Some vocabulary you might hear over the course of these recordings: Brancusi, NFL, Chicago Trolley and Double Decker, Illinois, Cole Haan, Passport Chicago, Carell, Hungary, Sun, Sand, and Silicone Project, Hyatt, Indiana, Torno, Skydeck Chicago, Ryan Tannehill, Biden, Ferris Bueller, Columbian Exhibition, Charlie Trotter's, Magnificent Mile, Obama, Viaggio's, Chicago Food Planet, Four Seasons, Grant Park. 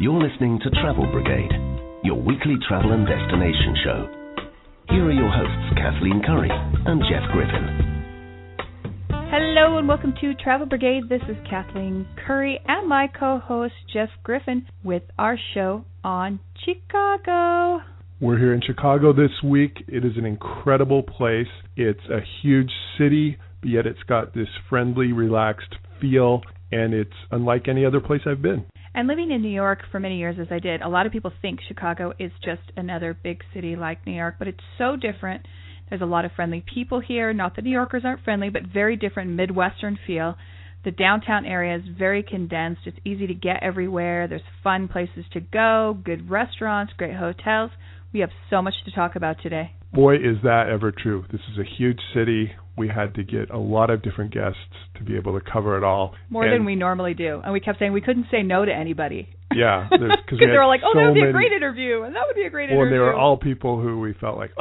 You're listening to Travel Brigade, your weekly travel and destination show. Here are your hosts, Kathleen Curry and Jeff Griffin. Hello and welcome to Travel Brigade. This is Kathleen Curry and my co-host Jeff Griffin with our show on Chicago. We're here in Chicago this week. It is an incredible place. It's a huge city, but yet it's got this friendly, relaxed feel, and it's unlike any other place I've been. And living in New York for many years, as I did, a lot of people think Chicago is just another big city like New York, but it's so different. There's a lot of friendly people here. Not that New Yorkers aren't friendly, but very different Midwestern feel. The downtown area is very condensed. It's easy to get everywhere. There's fun places to go, good restaurants, great hotels. We have so much to talk about today. Boy, is that ever true. This is a huge city. We had to get a lot of different guests to be able to cover it all. More than we normally do. And we kept saying we couldn't say no to anybody. Yeah. Because they were like, that would be a great interview, and that would be a great interview. Well, they were all people who we felt like,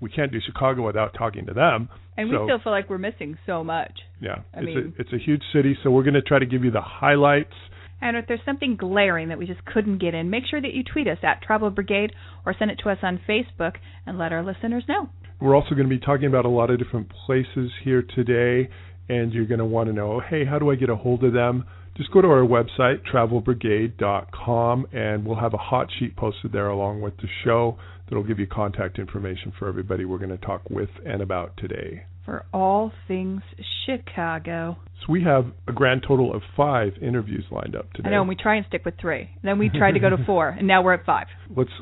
we can't do Chicago without talking to them. And we still feel like we're missing so much. Yeah. It's a huge city, so we're going to try to give you the highlights. And if there's something glaring that we just couldn't get in, make sure that you tweet us at Travel Brigade or send it to us on Facebook and let our listeners know. We're also going to be talking about a lot of different places here today, and you're going to want to know, hey, how do I get a hold of them? Just go to our website, travelbrigade.com, and we'll have a hot sheet posted there along with the show. It'll give you contact information for everybody we're going to talk with and about today. For all things Chicago. So we have a grand total of 5 interviews lined up today. I know, and we try and stick with 3. Then we tried to go to 4, and now we're at 5.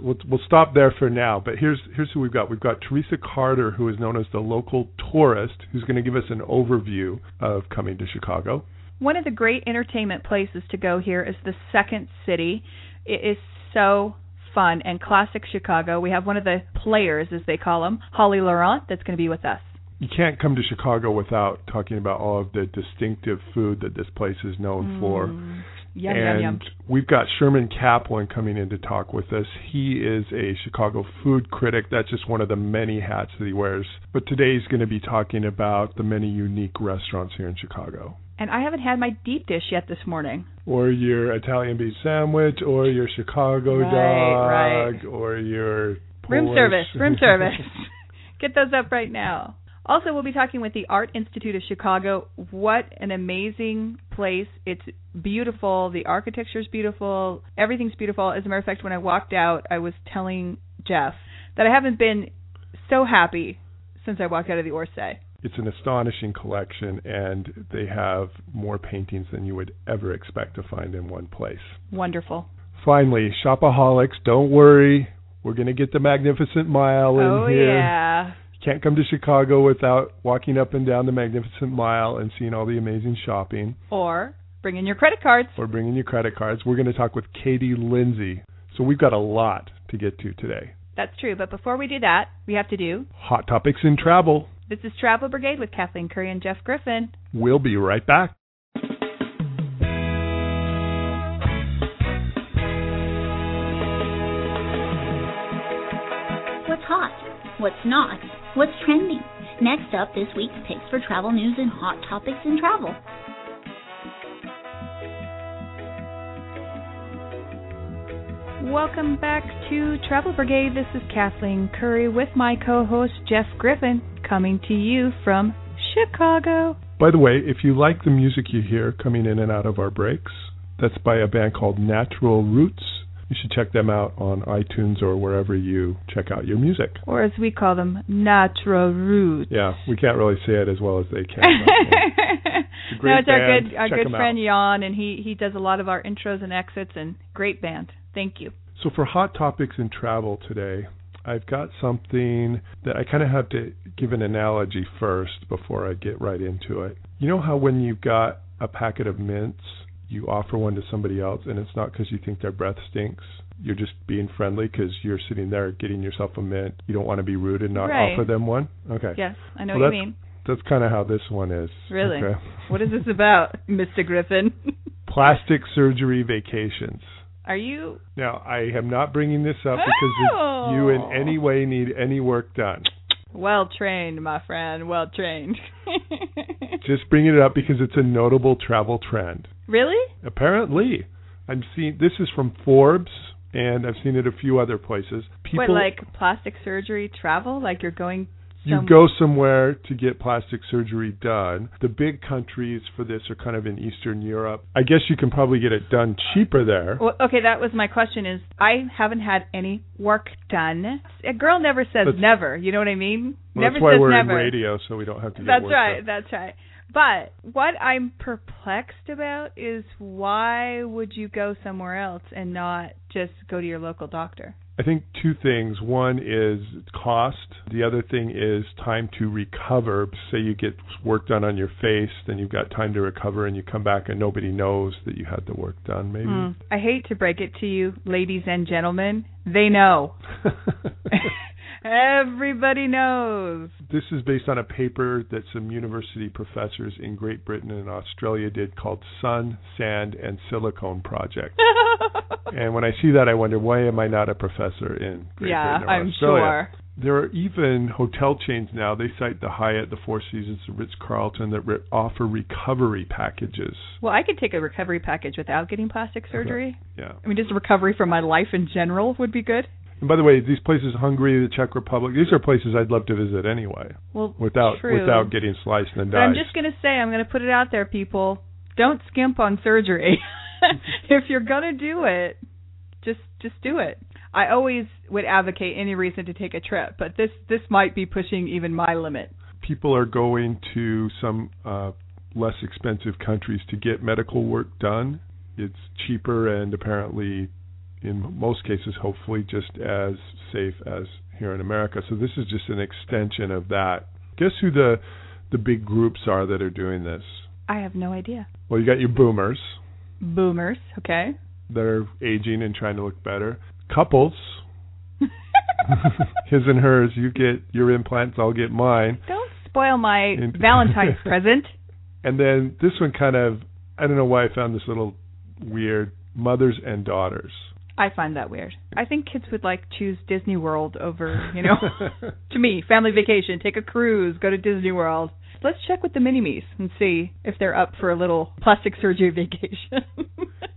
We'll stop there for now, but here's who we've got. We've got Teresa Carter, who is known as the local tourist, who's going to give us an overview of coming to Chicago. One of the great entertainment places to go here is the Second City. It is so fun and classic Chicago. We have one of the players, as they call him, Holly Laurent, that's going to be with us. You can't come to Chicago without talking about all of the distinctive food that this place is known for. Yum. We've got Sherman Kaplan coming in to talk with us. He is a Chicago food critic. That's just one of the many hats that he wears. But today he's going to be talking about the many unique restaurants here in Chicago. And I haven't had my deep dish yet this morning. Or your Italian beef sandwich, or your Chicago dog, or your Polish. Room service. Get those up right now. Also, we'll be talking with the Art Institute of Chicago. What an amazing place. It's beautiful. The architecture's beautiful. Everything's beautiful. As a matter of fact, when I walked out, I was telling Jeff that I haven't been so happy since I walked out of the Orsay. It's an astonishing collection, and they have more paintings than you would ever expect to find in one place. Wonderful. Finally, shopaholics, don't worry. We're going to get the Magnificent Mile in here. Oh, yeah. You can't come to Chicago without walking up and down the Magnificent Mile and seeing all the amazing shopping. Or bringing your credit cards. We're going to talk with Katie Lindsay. So we've got a lot to get to today. That's true, but before we do that, we have to do Hot Topics in Travel. This is Travel Brigade with Kathleen Curry and Jeff Griffin. We'll be right back. What's hot? What's not? What's trending? Next up, this week's picks for travel news and Hot Topics in Travel. Welcome back to Travel Brigade. This is Kathleen Curry with my co-host Jeff Griffin, coming to you from Chicago. By the way, if you like the music you hear coming in and out of our breaks, that's by a band called Natural Roots. You should check them out on iTunes or wherever you check out your music. Or as we call them, Natural Roots. Yeah, we can't really say it as well as they can. It's our good friend Jan, and he does a lot of our intros and exits, and great band. Thank you. So for Hot Topics in Travel today, I've got something that I kind of have to give an analogy first before I get right into it. You know how when you've got a packet of mints, you offer one to somebody else, and it's not because you think their breath stinks. You're just being friendly because you're sitting there getting yourself a mint. You don't want to be rude and not offer them one. Okay. Yes, I know what you mean. That's kind of how this one is. Really? Okay. What is this about, Mr. Griffin? Plastic surgery vacations. Are you? Now, I am not bringing this up because you in any way need any work done. Well trained, my friend. Well trained. Just bringing it up because it's a notable travel trend. Really? Apparently. I'm seeing this is from Forbes, and I've seen it a few other places. People, what, like plastic surgery travel? Like you're going somewhere? You go somewhere to get plastic surgery done. The big countries for this are kind of in Eastern Europe. I guess you can probably get it done cheaper there. Well, okay, that was my question is, I haven't had any work done. A girl never says never, you know what I mean? Well, never says never. That's why we're in radio, so we don't have to get work done. That's right. But what I'm perplexed about is why would you go somewhere else and not just go to your local doctor? I think two things. One is cost. The other thing is time to recover. Say you get work done on your face, then you've got time to recover and you come back and nobody knows that you had the work done, maybe. I hate to break it to you, ladies and gentlemen. They know. Everybody knows. This is based on a paper that some university professors in Great Britain and Australia did called Sun, Sand, and Silicone Project. And when I see that, I wonder, why am I not a professor in Great Britain or Australia? Sure. There are even hotel chains now. They cite the Hyatt, the Four Seasons, the Ritz-Carlton that offer recovery packages. Well, I could take a recovery package without getting plastic surgery. Yeah. I mean, just recovery from my life in general would be good. And by the way, these places, Hungary, the Czech Republic, these are places I'd love to visit anyway. Well, without getting sliced and diced. But I'm just going to say, I'm going to put it out there, people. Don't skimp on surgery. If you're going to do it, just do it. I always would advocate any reason to take a trip, but this might be pushing even my limit. People are going to some less expensive countries to get medical work done. It's cheaper and apparently, in most cases, hopefully, just as safe as here in America. So this is just an extension of that. Guess who the big groups are that are doing this? I have no idea. Well, you got your boomers. Boomers, okay. That are aging and trying to look better. Couples. His and hers. You get your implants, I'll get mine. Don't spoil my Valentine's present. And then this one kind of, I don't know why I found this little weird, mothers and daughters. I find that weird. I think kids would choose Disney World over, to me, family vacation, take a cruise, go to Disney World. Let's check with the mini-me's and see if they're up for a little plastic surgery vacation.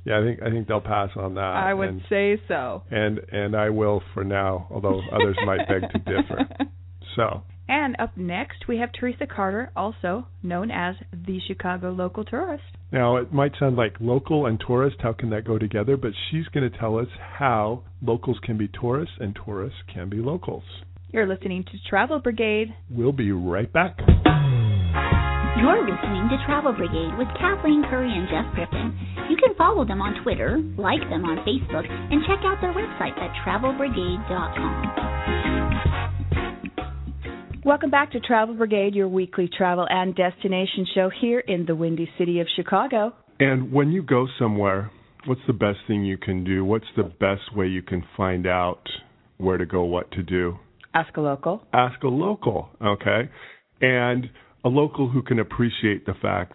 Yeah, I think they'll pass on that. I would say so. And I will for now, although others might beg to differ. So. And up next, we have Teresa Carter, also known as the Chicago Local Tourist. Now, it might sound like local and tourist, how can that go together? But she's going to tell us how locals can be tourists and tourists can be locals. You're listening to Travel Brigade. We'll be right back. You're listening to Travel Brigade with Kathleen Curry and Jeff Griffin. You can follow them on Twitter, like them on Facebook, and check out their website at travelbrigade.com. Welcome back to Travel Brigade, your weekly travel and destination show here in the windy city of Chicago. And when you go somewhere, what's the best thing you can do? What's the best way you can find out where to go, what to do? Ask a local. Ask a local, okay. And a local who can appreciate the fact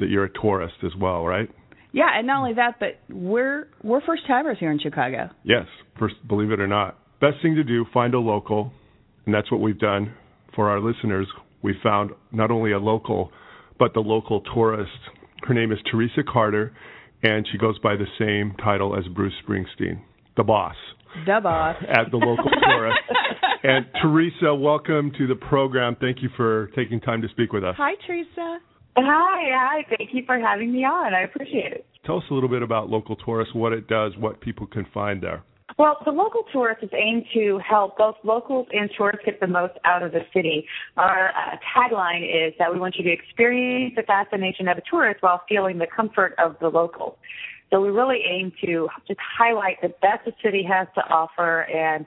that you're a tourist as well, right? Yeah, and not only that, but we're first-timers here in Chicago. Yes, first, believe it or not. Best thing to do, find a local, and that's what we've done. For our listeners, we found not only a local, but the local tourist. Her name is Teresa Carter, and she goes by the same title as Bruce Springsteen, the boss. The boss. At the local tourist. And Teresa, welcome to the program. Thank you for taking time to speak with us. Hi, Teresa. Hi. Thank you for having me on. I appreciate it. Tell us a little bit about local tourists, what it does, what people can find there. Well, the local tourist is aimed to help both locals and tourists get the most out of the city. Our tagline is that we want you to experience the fascination of a tourist while feeling the comfort of the local. So we really aim to just highlight the best the city has to offer and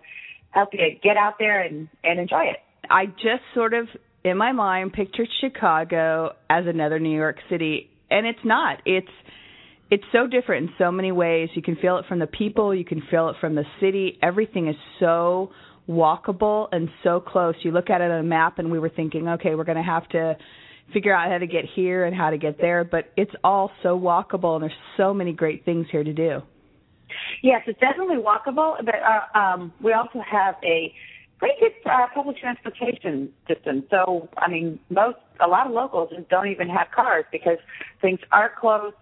help you get out there and enjoy it. I just sort of, in my mind, pictured Chicago as another New York City, and it's not. It's so different in so many ways. You can feel it from the people. You can feel it from the city. Everything is so walkable and so close. You look at it on a map, and we were thinking, okay, we're going to have to figure out how to get here and how to get there. But it's all so walkable, and there's so many great things here to do. Yes, it's definitely walkable, but we also have a pretty good public transportation system. So, I mean, a lot of locals don't even have cars because things are close,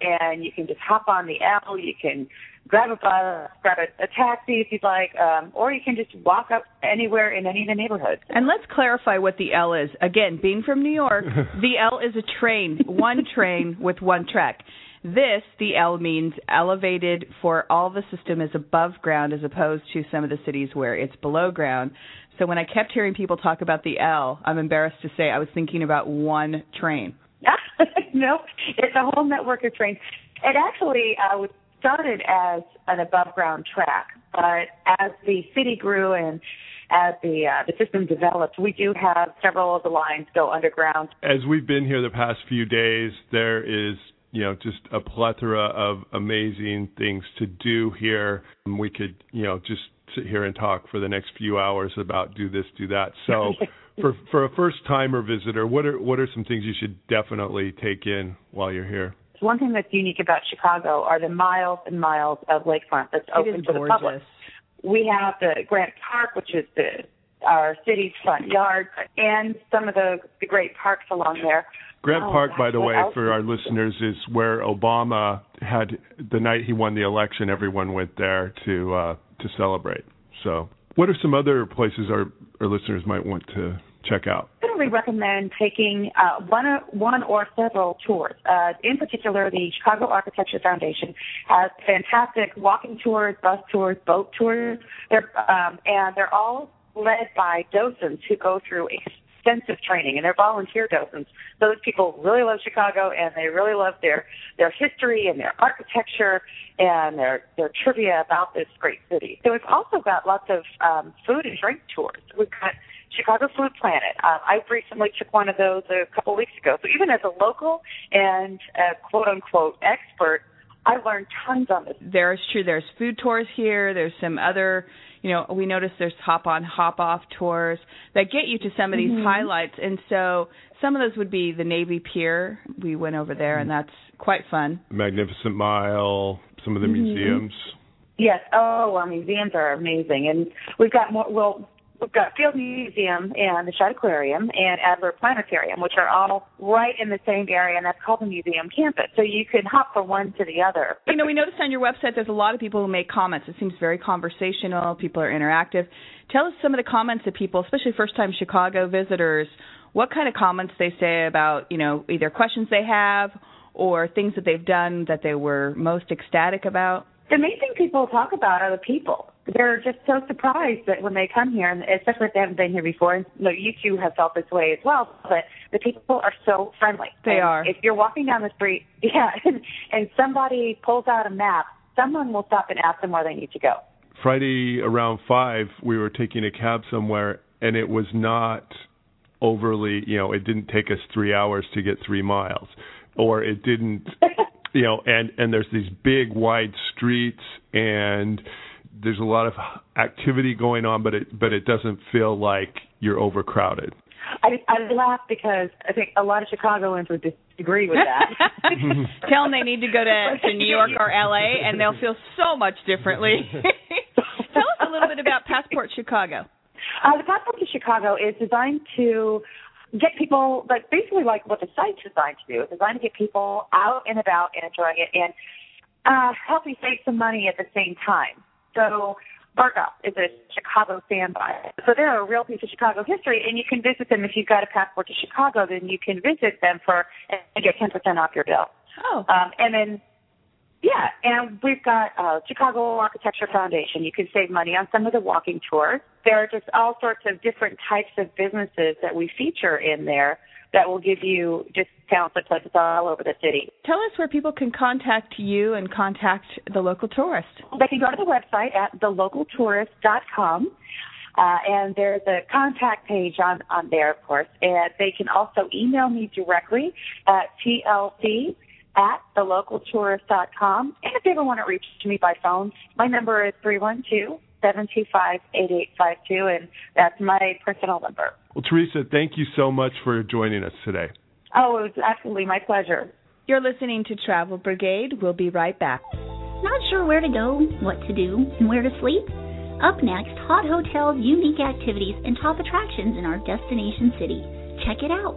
and you can just hop on the L. You can grab a bus, grab a taxi if you'd like, or you can just walk up anywhere in any of the neighborhoods. And let's clarify what the L is. Again, being from New York, the L is a train, one train with one track. This, the L, means elevated, for all the system is above ground as opposed to some of the cities where it's below ground. So when I kept hearing people talk about the L, I'm embarrassed to say I was thinking about one train. No, it's a whole network of trains. It actually was started as an above-ground track, but as the city grew and as the system developed, we do have several of the lines go underground. As we've been here the past few days, there is just a plethora of amazing things to do here. We could, just sit here and talk for the next few hours about do this, do that. So for a first-timer visitor, what are some things you should definitely take in while you're here? One thing that's unique about Chicago are the miles and miles of lakefront that's open to the public. We have the Grant Park, which is our city's front yard, and some of the great parks along there. Grant Park, by the way, for our listeners, is where Obama had, the night he won the election, everyone went there to celebrate. So what are some other places our listeners might want to check out? I really recommend taking one or several tours. In particular, the Chicago Architecture Foundation has fantastic walking tours, bus tours, boat tours, and they're all led by docents who go through extensive training, and they're volunteer docents. Those people really love Chicago, and they really love their history and their architecture and their trivia about this great city. So we've also got lots of food and drink tours. We've got Chicago Food Planet. I recently took one of those a couple weeks ago. So even as a local and a quote-unquote expert, I learned tons on this. There's true. There's food tours here. There's some other, we noticed there's hop-on, hop-off tours that get you to some of these highlights. And so some of those would be the Navy Pier. We went over there, and that's quite fun. Magnificent Mile, some of the museums. Yes. Oh, well, museums are amazing. And we've got more, we've got Field Museum and the Shad Aquarium and Adler Planetarium, which are all right in the same area, and that's called the Museum Campus. So you can hop from one to the other. We noticed on your website there's a lot of people who make comments. It seems very conversational. People are interactive. Tell us some of the comments that people, especially first-time Chicago visitors, what kind of comments they say about, either questions they have or things that they've done that they were most ecstatic about. The main thing people talk about are the people. They're just so surprised that when they come here, and especially if they haven't been here before, and you two have felt this way as well, but the people are so friendly. They are. If you're walking down the street, and somebody pulls out a map, someone will stop and ask them where they need to go. Friday around 5, we were taking a cab somewhere, and it was not overly, it didn't take us 3 hours to get 3 miles, or it didn't, and there's these big, wide streets, and there's a lot of activity going on, but it doesn't feel like you're overcrowded. I laugh because I think a lot of Chicagoans would disagree with that. Tell them they need to go to New York or L.A., and they'll feel so much differently. Tell us a little bit about Passport Chicago. The Passport to Chicago is designed to get people, like what the site's designed to do. It's designed to get people out and about and enjoying it and help you save some money at the same time. So Barkop is a Chicago standby. So they're a real piece of Chicago history, and you can visit them. If you've got a passport to Chicago, then you can visit them and get 10% off your bill. Oh. And we've got Chicago Architecture Foundation. You can save money on some of the walking tours. There are just all sorts of different types of businesses that we feature in there that will give you discounts at places all over the city. Tell us where people can contact you and contact The Local Tourist. They can go to the website at thelocaltourist.com, and there's a contact page on there, of course. And they can also email me directly at tlc@thelocaltourist.com. And if they ever want to reach me by phone, my number is 312-725-8852, and that's my personal number. Well, Teresa, thank you so much for joining us today. Oh, it was absolutely my pleasure. You're listening to Travel Brigade. We'll be right back. Not sure where to go, what to do, and where to sleep? Up next, hot hotels, unique activities, and top attractions in our destination city. Check it out.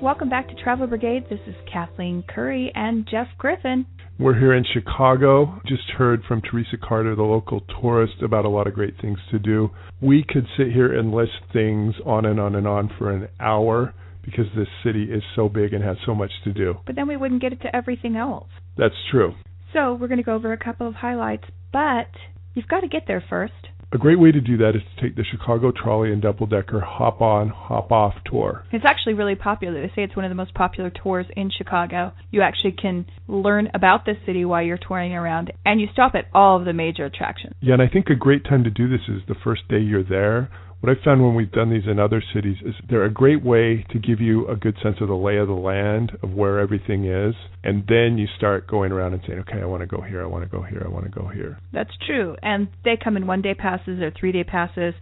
Welcome back to Travel Brigade. This is Kathleen Curry and Jeff Griffin. We're here in Chicago. Just heard from Teresa Carter, the local tourist, about a lot of great things to do. We could sit here and list things on and on and on for an hour because this city is so big and has so much to do. But then we wouldn't get to everything else. That's true. So we're going to go over a couple of highlights, but you've got to get there first. A great way to do that is to take the Chicago Trolley and Double Decker Hop On, Hop Off tour. It's actually really popular. They say it's one of the most popular tours in Chicago. You actually can learn about the city while you're touring around, and you stop at all of the major attractions. Yeah, and I think a great time to do this is the first day you're there. What I've found when we've done these in other cities is they're a great way to give you a good sense of the lay of the land, of where everything is, and then you start going around and saying, okay, I want to go here, I want to go here, I want to go here. That's true, and they come in one-day passes or three-day passes,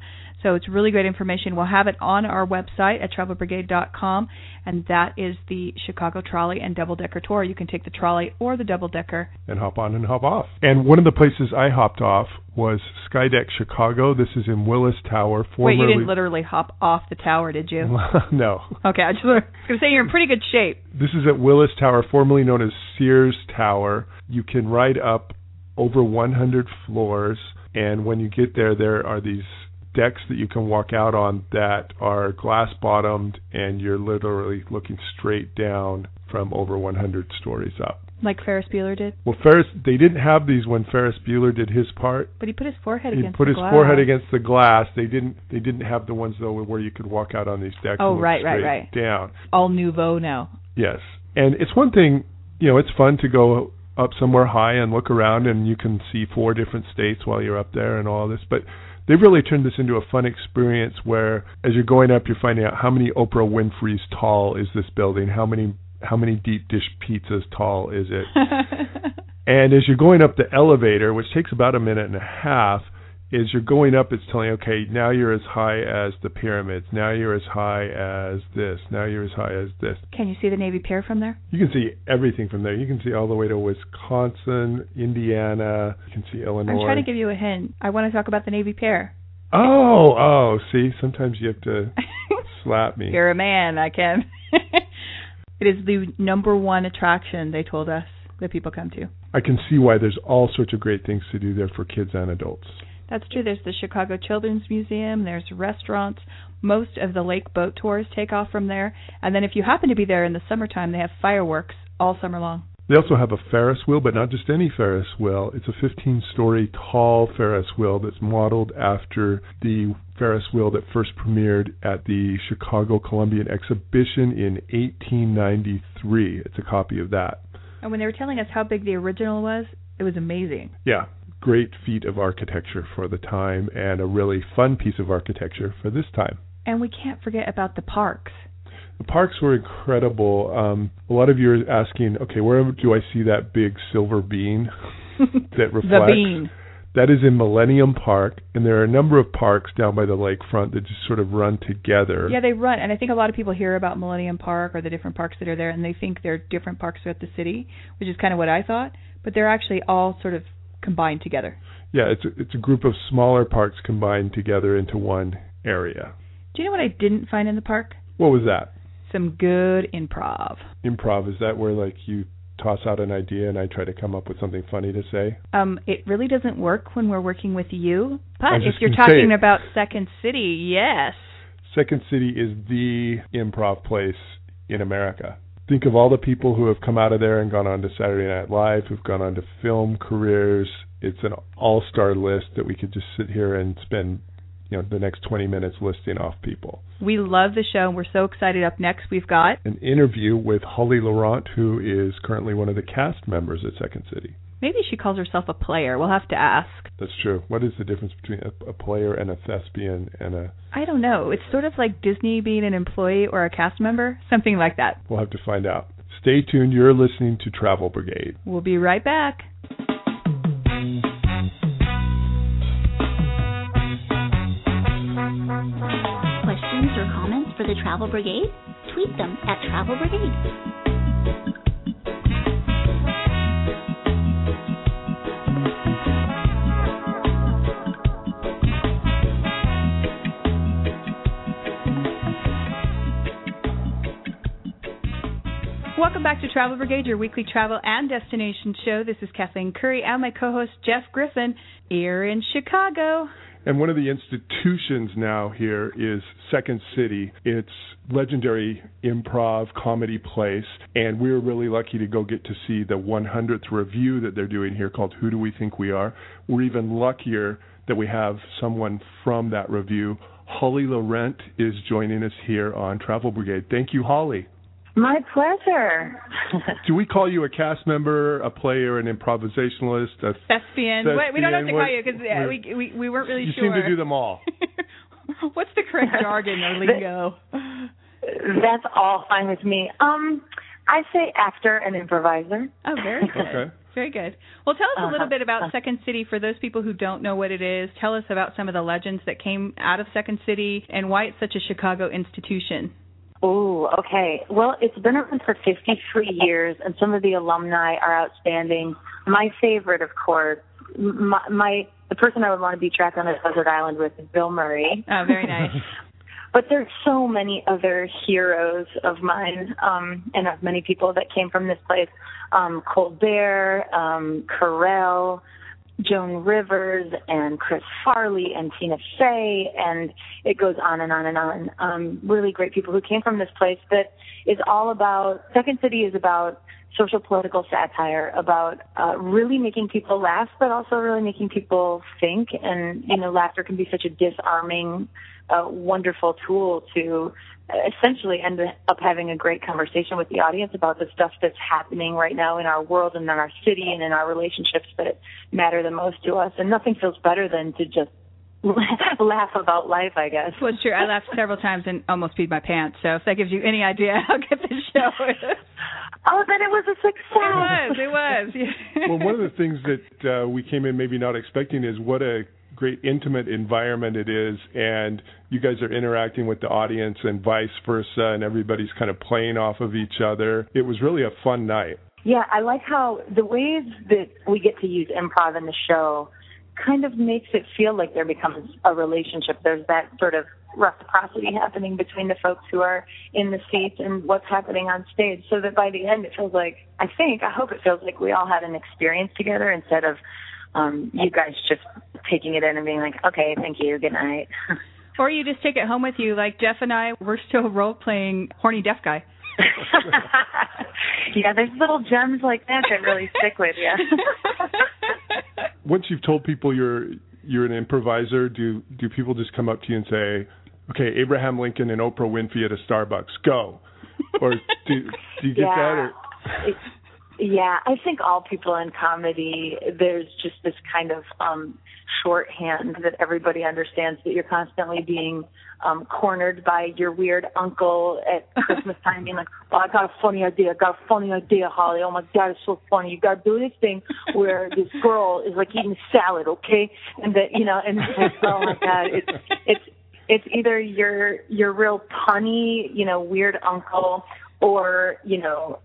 so it's really great information. We'll have it on our website at travelbrigade.com, and that is the Chicago Trolley and Double Decker Tour. You can take the trolley or the double decker. And hop on and hop off. And one of the places I hopped off was Skydeck Chicago. This is in Willis Tower. Wait, you didn't literally hop off the tower, did you? No. Okay, I just was going to say you're in pretty good shape. This is at Willis Tower, formerly known as Sears Tower. You can ride up over 100 floors, and when you get there, there are these decks that you can walk out on that are glass-bottomed, and you're literally looking straight down from over 100 stories up. Like Ferris Bueller did? Well, they didn't have these when Ferris Bueller did his part. But he put his forehead against the glass. He put his forehead against the glass. They didn't have the ones, though, where you could walk out on these decks and look straight down. All nouveau now. Yes. And it's one thing, you know, it's fun to go up somewhere high and look around, and you can see four different states while you're up there and all this, but they've really turned this into a fun experience where, as you're going up, you're finding out how many Oprah Winfrey's tall is this building, how many deep dish pizzas tall is it. And as you're going up the elevator, which takes about a minute and a half, as you're going up, it's telling you, okay, now you're as high as the pyramids, now you're as high as this, now you're as high as this. Can you see the Navy Pier from there? You can see everything from there. You can see all the way to Wisconsin, Indiana, you can see Illinois. I'm trying to give you a hint. I want to talk about the Navy Pier. Oh, see, sometimes you have to slap me. You're a man, I can. It is the number one attraction, they told us, that people come to. I can see why there's all sorts of great things to do there for kids and adults. That's true. There's the Chicago Children's Museum. There's restaurants. Most of the lake boat tours take off from there. And then if you happen to be there in the summertime, they have fireworks all summer long. They also have a Ferris wheel, but not just any Ferris wheel. It's a 15-story tall Ferris wheel that's modeled after the Ferris wheel that first premiered at the Chicago Columbian Exhibition in 1893. It's a copy of that. And when they were telling us how big the original was, it was amazing. Yeah. Great feat of architecture for the time and a really fun piece of architecture for this time. And we can't forget about the parks. The parks were incredible. A lot of you are asking, okay, where do I see that big silver bean that reflects? The bean. That is in Millennium Park, and there are a number of parks down by the lakefront that just sort of run together. Yeah, they run, and I think a lot of people hear about Millennium Park or the different parks that are there, and they think they're different parks throughout the city, which is kind of what I thought, but they're actually all sort of combined together. Yeah, it's a group of smaller parks combined together into one area. Do you know what I didn't find in the park? What was that? Some good improv. Improv, is that where like you toss out an idea and I try to come up with something funny to say? It really doesn't work when we're working with you. But if you're talking about Second City, yes. Second City is the improv place in America. Think of all the people who have come out of there and gone on to Saturday Night Live, who've gone on to film careers. It's an all-star list that we could just sit here and spend, the next 20 minutes listing off people. We love the show, and we're so excited. Up next, we've got an interview with Holly Laurent, who is currently one of the cast members at Second City. Maybe she calls herself a player. We'll have to ask. That's true. What is the difference between a player and a thespian and a... I don't know. It's sort of like Disney being an employee or a cast member, something like that. We'll have to find out. Stay tuned. You're listening to Travel Brigade. We'll be right back. Questions or comments for the Travel Brigade? Tweet them at Travel Brigade. Welcome back to Travel Brigade, your weekly travel and destination show. This is Kathleen Curry and my co-host Jeff Griffin here in Chicago. And one of the institutions now here is Second City. It's legendary improv comedy place, and we were really lucky to go get to see the 100th review that they're doing here called Who Do We Think We Are? We're even luckier that we have someone from that review. Holly Laurent is joining us here on Travel Brigade. Thank you, Holly. My pleasure. Do we call you a cast member, a player, an improvisationalist, a thespian? We don't have to call you because we weren't really sure. You seem to do them all. What's the correct jargon or lingo? That's all fine with me. I say actor and improviser. Oh, very good. Okay. Very good. Well, tell us a little bit about Second City for those people who don't know what it is. Tell us about some of the legends that came out of Second City and why it's such a Chicago institution. Oh, okay. Well, it's been around for 53 years, and some of the alumni are outstanding. My favorite, of course, the person I would want to be trapped on a desert island with is Bill Murray. Oh, very nice. But there's so many other heroes of mine and of many people that came from this place. Colbert, Carell, Joan Rivers, and Chris Farley, and Tina Fey, and it goes on and on and on. Really great people who came from this place that is all about, Second City is about social political satire, about really making people laugh, but also really making people think. And, you know, laughter can be such a disarming, wonderful tool to essentially end up having a great conversation with the audience about the stuff that's happening right now in our world and in our city and in our relationships that matter the most to us. And nothing feels better than to just laugh about life, I guess. Well, sure. I laughed several times and almost peed my pants. So if that gives you any idea how good this show is. Oh, then it was a success. It was. Yeah. Well, one of the things that we came in maybe not expecting is what a great intimate environment it is, and you guys are interacting with the audience and vice versa, and everybody's kind of playing off of each other. It was really a fun night. Yeah, I like how the ways that we get to use improv in the show kind of makes it feel like there becomes a relationship. There's that sort of reciprocity happening between the folks who are in the seats and what's happening on stage, so that by the end it feels like, I hope it feels like we all had an experience together instead of you guys just taking it in and being like, okay, thank you, good night. Or you just take it home with you, like Jeff and I, we're still role-playing horny deaf guy. Yeah, there's little gems like that really stick with you. Once you've told people you're an improviser, do people just come up to you and say, okay, Abraham Lincoln and Oprah Winfrey at a Starbucks, go? Or do you get that? Or... Yeah, I think all people in comedy, there's just this kind of shorthand that everybody understands, that you're constantly being cornered by your weird uncle at Christmas time being like, oh, I got a funny idea, Holly. Oh, my God, it's so funny. You got to do this thing where this girl is like eating salad, okay? And that, you know, and oh, my God, it's either your real punny, you know, weird uncle, or, you know,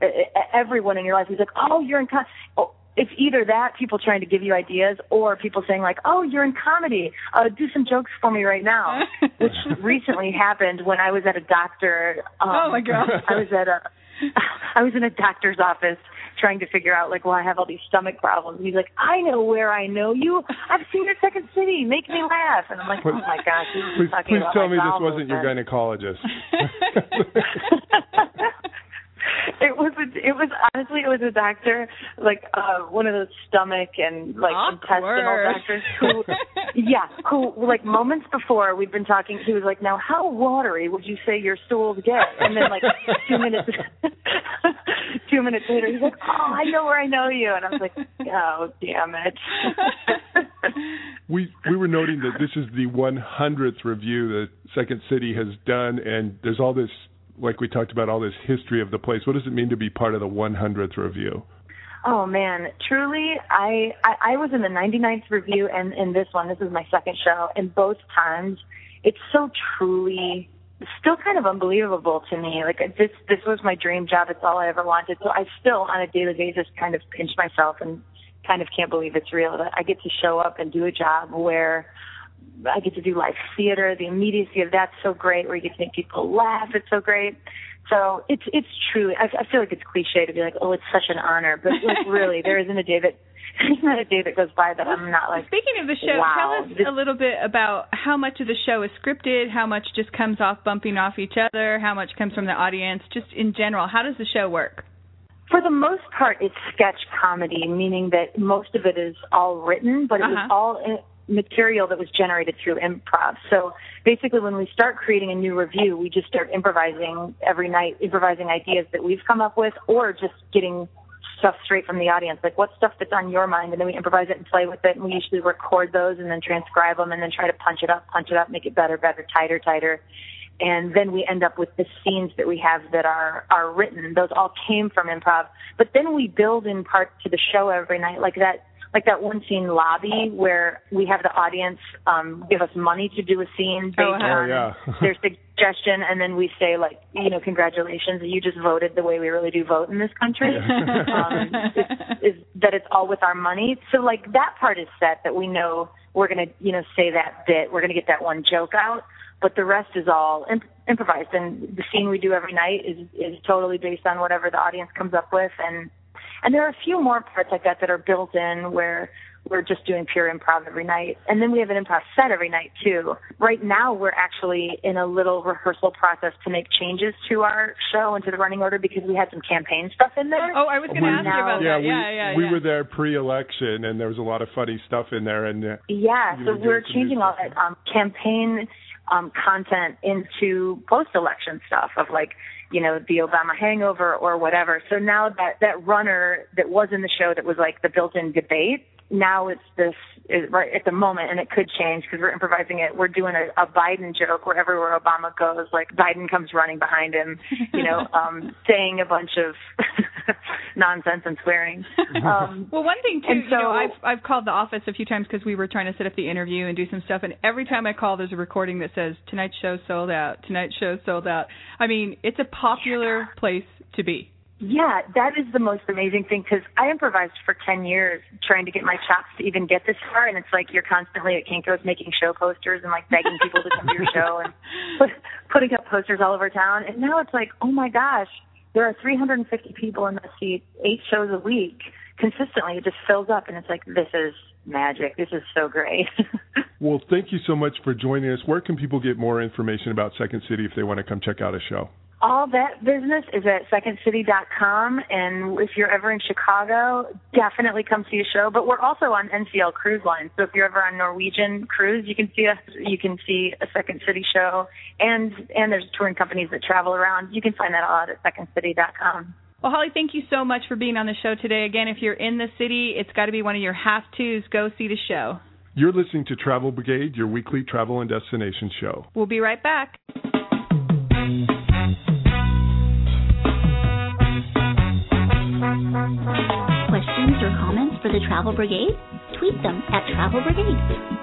everyone in your life who's like, oh, you're in comedy. Oh, it's either that, people trying to give you ideas, or people saying like, oh, you're in comedy. Do some jokes for me right now, which recently happened when I was at a doctor. Oh, my God. I was in a doctor's office trying to figure out, like, well, I have all these stomach problems. And he's like, I know where I know you. I've seen your Second City. Make me laugh. And I'm like, oh, my gosh. Please tell me this wasn't your gynecologist. It was honestly a doctor, like one of those stomach and like intestinal doctors who like moments before we'd been talking, he was like, now how watery would you say your stools get? And then like 2 minutes later he's like, oh, I know where I know you, and I was like, oh, damn it. We were noting that this is the 100th review that Second City has done, and there's all this, like we talked about, all this history of the place. What does it mean to be part of the 100th review? Oh, man, truly, I was in the 99th review and in this one. This is my second show, and both times it's so truly still kind of unbelievable to me. Like, this was my dream job. It's all I ever wanted. So I still, on a daily basis, kind of pinch myself and kind of can't believe it's real that I get to show up and do a job where I get to do live theater. The immediacy of that's so great, where you get to make people laugh. It's so great. So it's true. I feel like it's cliche to be like, oh, it's such an honor, but like really, there isn't a day that goes by that I'm not like. Speaking of the show, wow, tell us a little bit about how much of the show is scripted, how much just comes off bumping off each other, how much comes from the audience, just in general. How does the show work? For the most part, it's sketch comedy, meaning that most of it is all written, but it was all material that was generated through improv. So basically when we start creating a new review, we just start improvising every night, improvising ideas that we've come up with or just getting stuff straight from the audience, like what's stuff that's on your mind, and then we improvise it and play with it, and we usually record those and then transcribe them and then try to punch it up, make it better, tighter. And then we end up with the scenes that we have that are written. Those all came from improv. But then we build in parts to the show every night, like that one scene, Lobby, where we have the audience give us money to do a scene based on their suggestion, and then we say, like, you know, congratulations, you just voted the way we really do vote in this country, is that it's all with our money. So, like, that part is set, that we know we're going to, you know, say that bit, we're going to get that one joke out, but the rest is all improvised. And the scene we do every night is totally based on whatever the audience comes up with, and there are a few more parts like that that are built in where we're just doing pure improv every night. And then we have an improv set every night, too. Right now, we're actually in a little rehearsal process to make changes to our show and to the running order because we had some campaign stuff in there. Oh, I was going to ask you about that. We were there pre-election, and there was a lot of funny stuff in there. And so we're changing all that campaign content into post-election stuff of, like, you know, the Obama hangover or whatever. So now that runner that was in the show that was like the built-in debate, now it's this right at the moment, and it could change because we're improvising it. We're doing a Biden joke where everywhere Obama goes, like Biden comes running behind him, you know, saying a bunch of nonsense and swearing. Well, one thing, too, you know, I've called the office a few times because we were trying to set up the interview and do some stuff, and every time I call, there's a recording that says, tonight's show sold out, tonight's show sold out. I mean, it's a popular place to be. Yeah, that is the most amazing thing, because I improvised for 10 years trying to get my chops to even get this far, and it's like you're constantly at Kinko's making show posters and, like, begging people to come to your show and putting up posters all over town. And now it's like, oh, my gosh, there are 350 people in the seat, 8 shows a week. Consistently, it just fills up, and it's like, this is magic. This is so great. Well, thank you so much for joining us. Where can people get more information about Second City if they want to come check out a show? All that business is at secondcity.com, and if you're ever in Chicago, definitely come see a show. But we're also on NCL Cruise Line, so if you're ever on Norwegian Cruise, you can see us. You can see a Second City show, and there's touring companies that travel around. You can find that all out at secondcity.com. Well, Holly, thank you so much for being on the show today. Again, if you're in the city, it's got to be one of your have-tos. Go see the show. You're listening to Travel Brigade, your weekly travel and destination show. We'll be right back. Questions or comments for the Travel Brigade? Tweet them at Travel Brigade.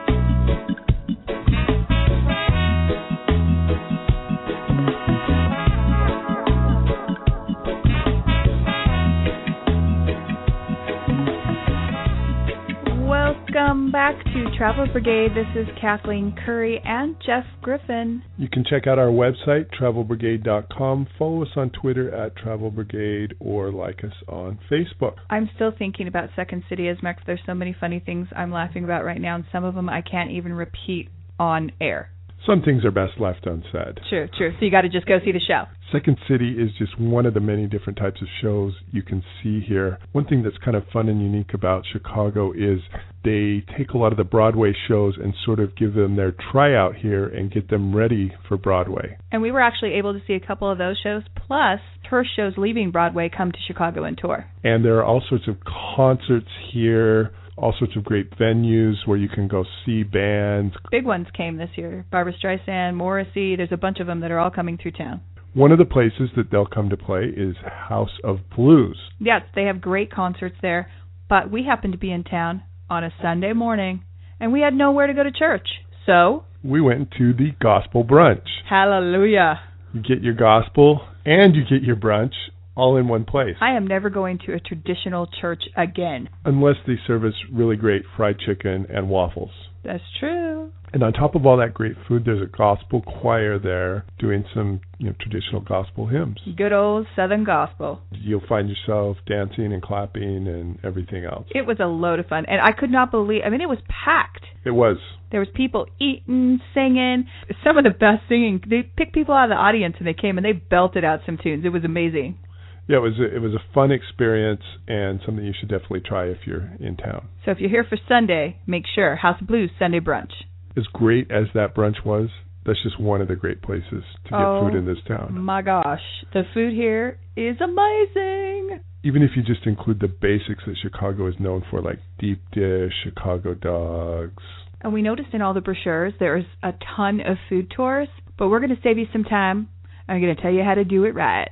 Welcome back to Travel Brigade. This is Kathleen Curry and Jeff Griffin. You can check out our website, travelbrigade.com. Follow us on Twitter at Travel Brigade or like us on Facebook. I'm still thinking about Second City as much. There's so many funny things I'm laughing about right now, and some of them I can't even repeat on air. Some things are best left unsaid. True. So you got to just go see the show. Second City is just one of the many different types of shows you can see here. One thing that's kind of fun and unique about Chicago is they take a lot of the Broadway shows and sort of give them their tryout here and get them ready for Broadway. And we were actually able to see a couple of those shows, plus her shows leaving Broadway come to Chicago and tour. And there are all sorts of concerts here, all sorts of great venues where you can go see bands. Big ones came this year. Barbra Streisand, Morrissey, there's a bunch of them that are all coming through town. One of the places that they'll come to play is House of Blues. Yes, they have great concerts there, but we happened to be in town on a Sunday morning, and we had nowhere to go to church, so we went to the gospel brunch. Hallelujah. You get your gospel, and you get your brunch, all in one place. I am never going to a traditional church again. Unless they service really great fried chicken and waffles. That's true. And on top of all that great food, there's a gospel choir there doing some traditional gospel hymns. Good old Southern gospel. You'll find yourself dancing and clapping and everything else. It was a load of fun. And I could not believe, it was packed. It was. There was people eating, singing, some of the best singing. They picked people out of the audience and they came and they belted out some tunes. It was amazing. Yeah, it was a fun experience and something you should definitely try if you're in town. So if you're here for Sunday, make sure House of Blues Sunday brunch. As great as that brunch was, that's just one of the great places to get food in this town. My gosh, the food here is amazing. Even if you just include the basics that Chicago is known for, like deep dish, Chicago dogs. And we noticed in all the brochures there's a ton of food tours, but we're going to save you some time. I'm going to tell you how to do it right.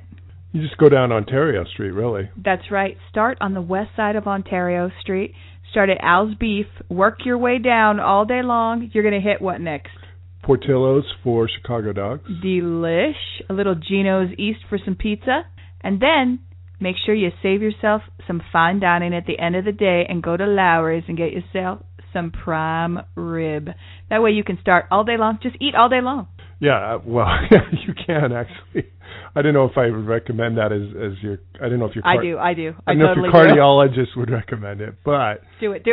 You just go down Ontario Street, really. That's right. Start on the west side of Ontario Street. Start at Al's Beef. Work your way down all day long. You're going to hit what next? Portillo's for Chicago dogs. Delish. A little Gino's East for some pizza. And then make sure you save yourself some fine dining at the end of the day and go to Lowry's and get yourself some prime rib. That way you can start all day long. Just eat all day long. Yeah, well, you can actually. I don't know if I would recommend that as your. I don't know if your. I do. I don't know if your cardiologist would recommend it, but do it.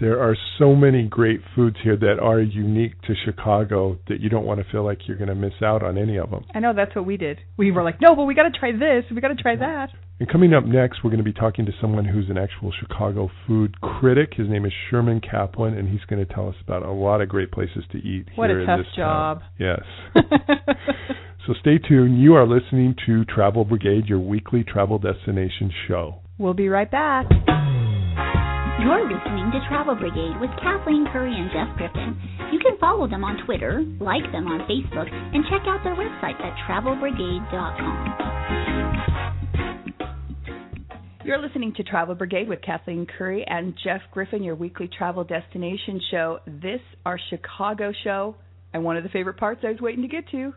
There are so many great foods here that are unique to Chicago that you don't want to feel like you're going to miss out on any of them. I know, that's what we did. We were like, no, but we got to try this. We got to try that. And coming up next, we're going to be talking to someone who's an actual Chicago food critic. His name is Sherman Kaplan, and he's going to tell us about a lot of great places to eat here in this town. What a tough job. Yes. So stay tuned. You are listening to Travel Brigade, your weekly travel destination show. We'll be right back. You're listening to Travel Brigade with Kathleen Curry and Jeff Griffin. You can follow them on Twitter, like them on Facebook, and check out their website at travelbrigade.com. You're listening to Travel Brigade with Kathleen Curry and Jeff Griffin, your weekly travel destination show. This, our Chicago show, and one of the favorite parts I was waiting to get to,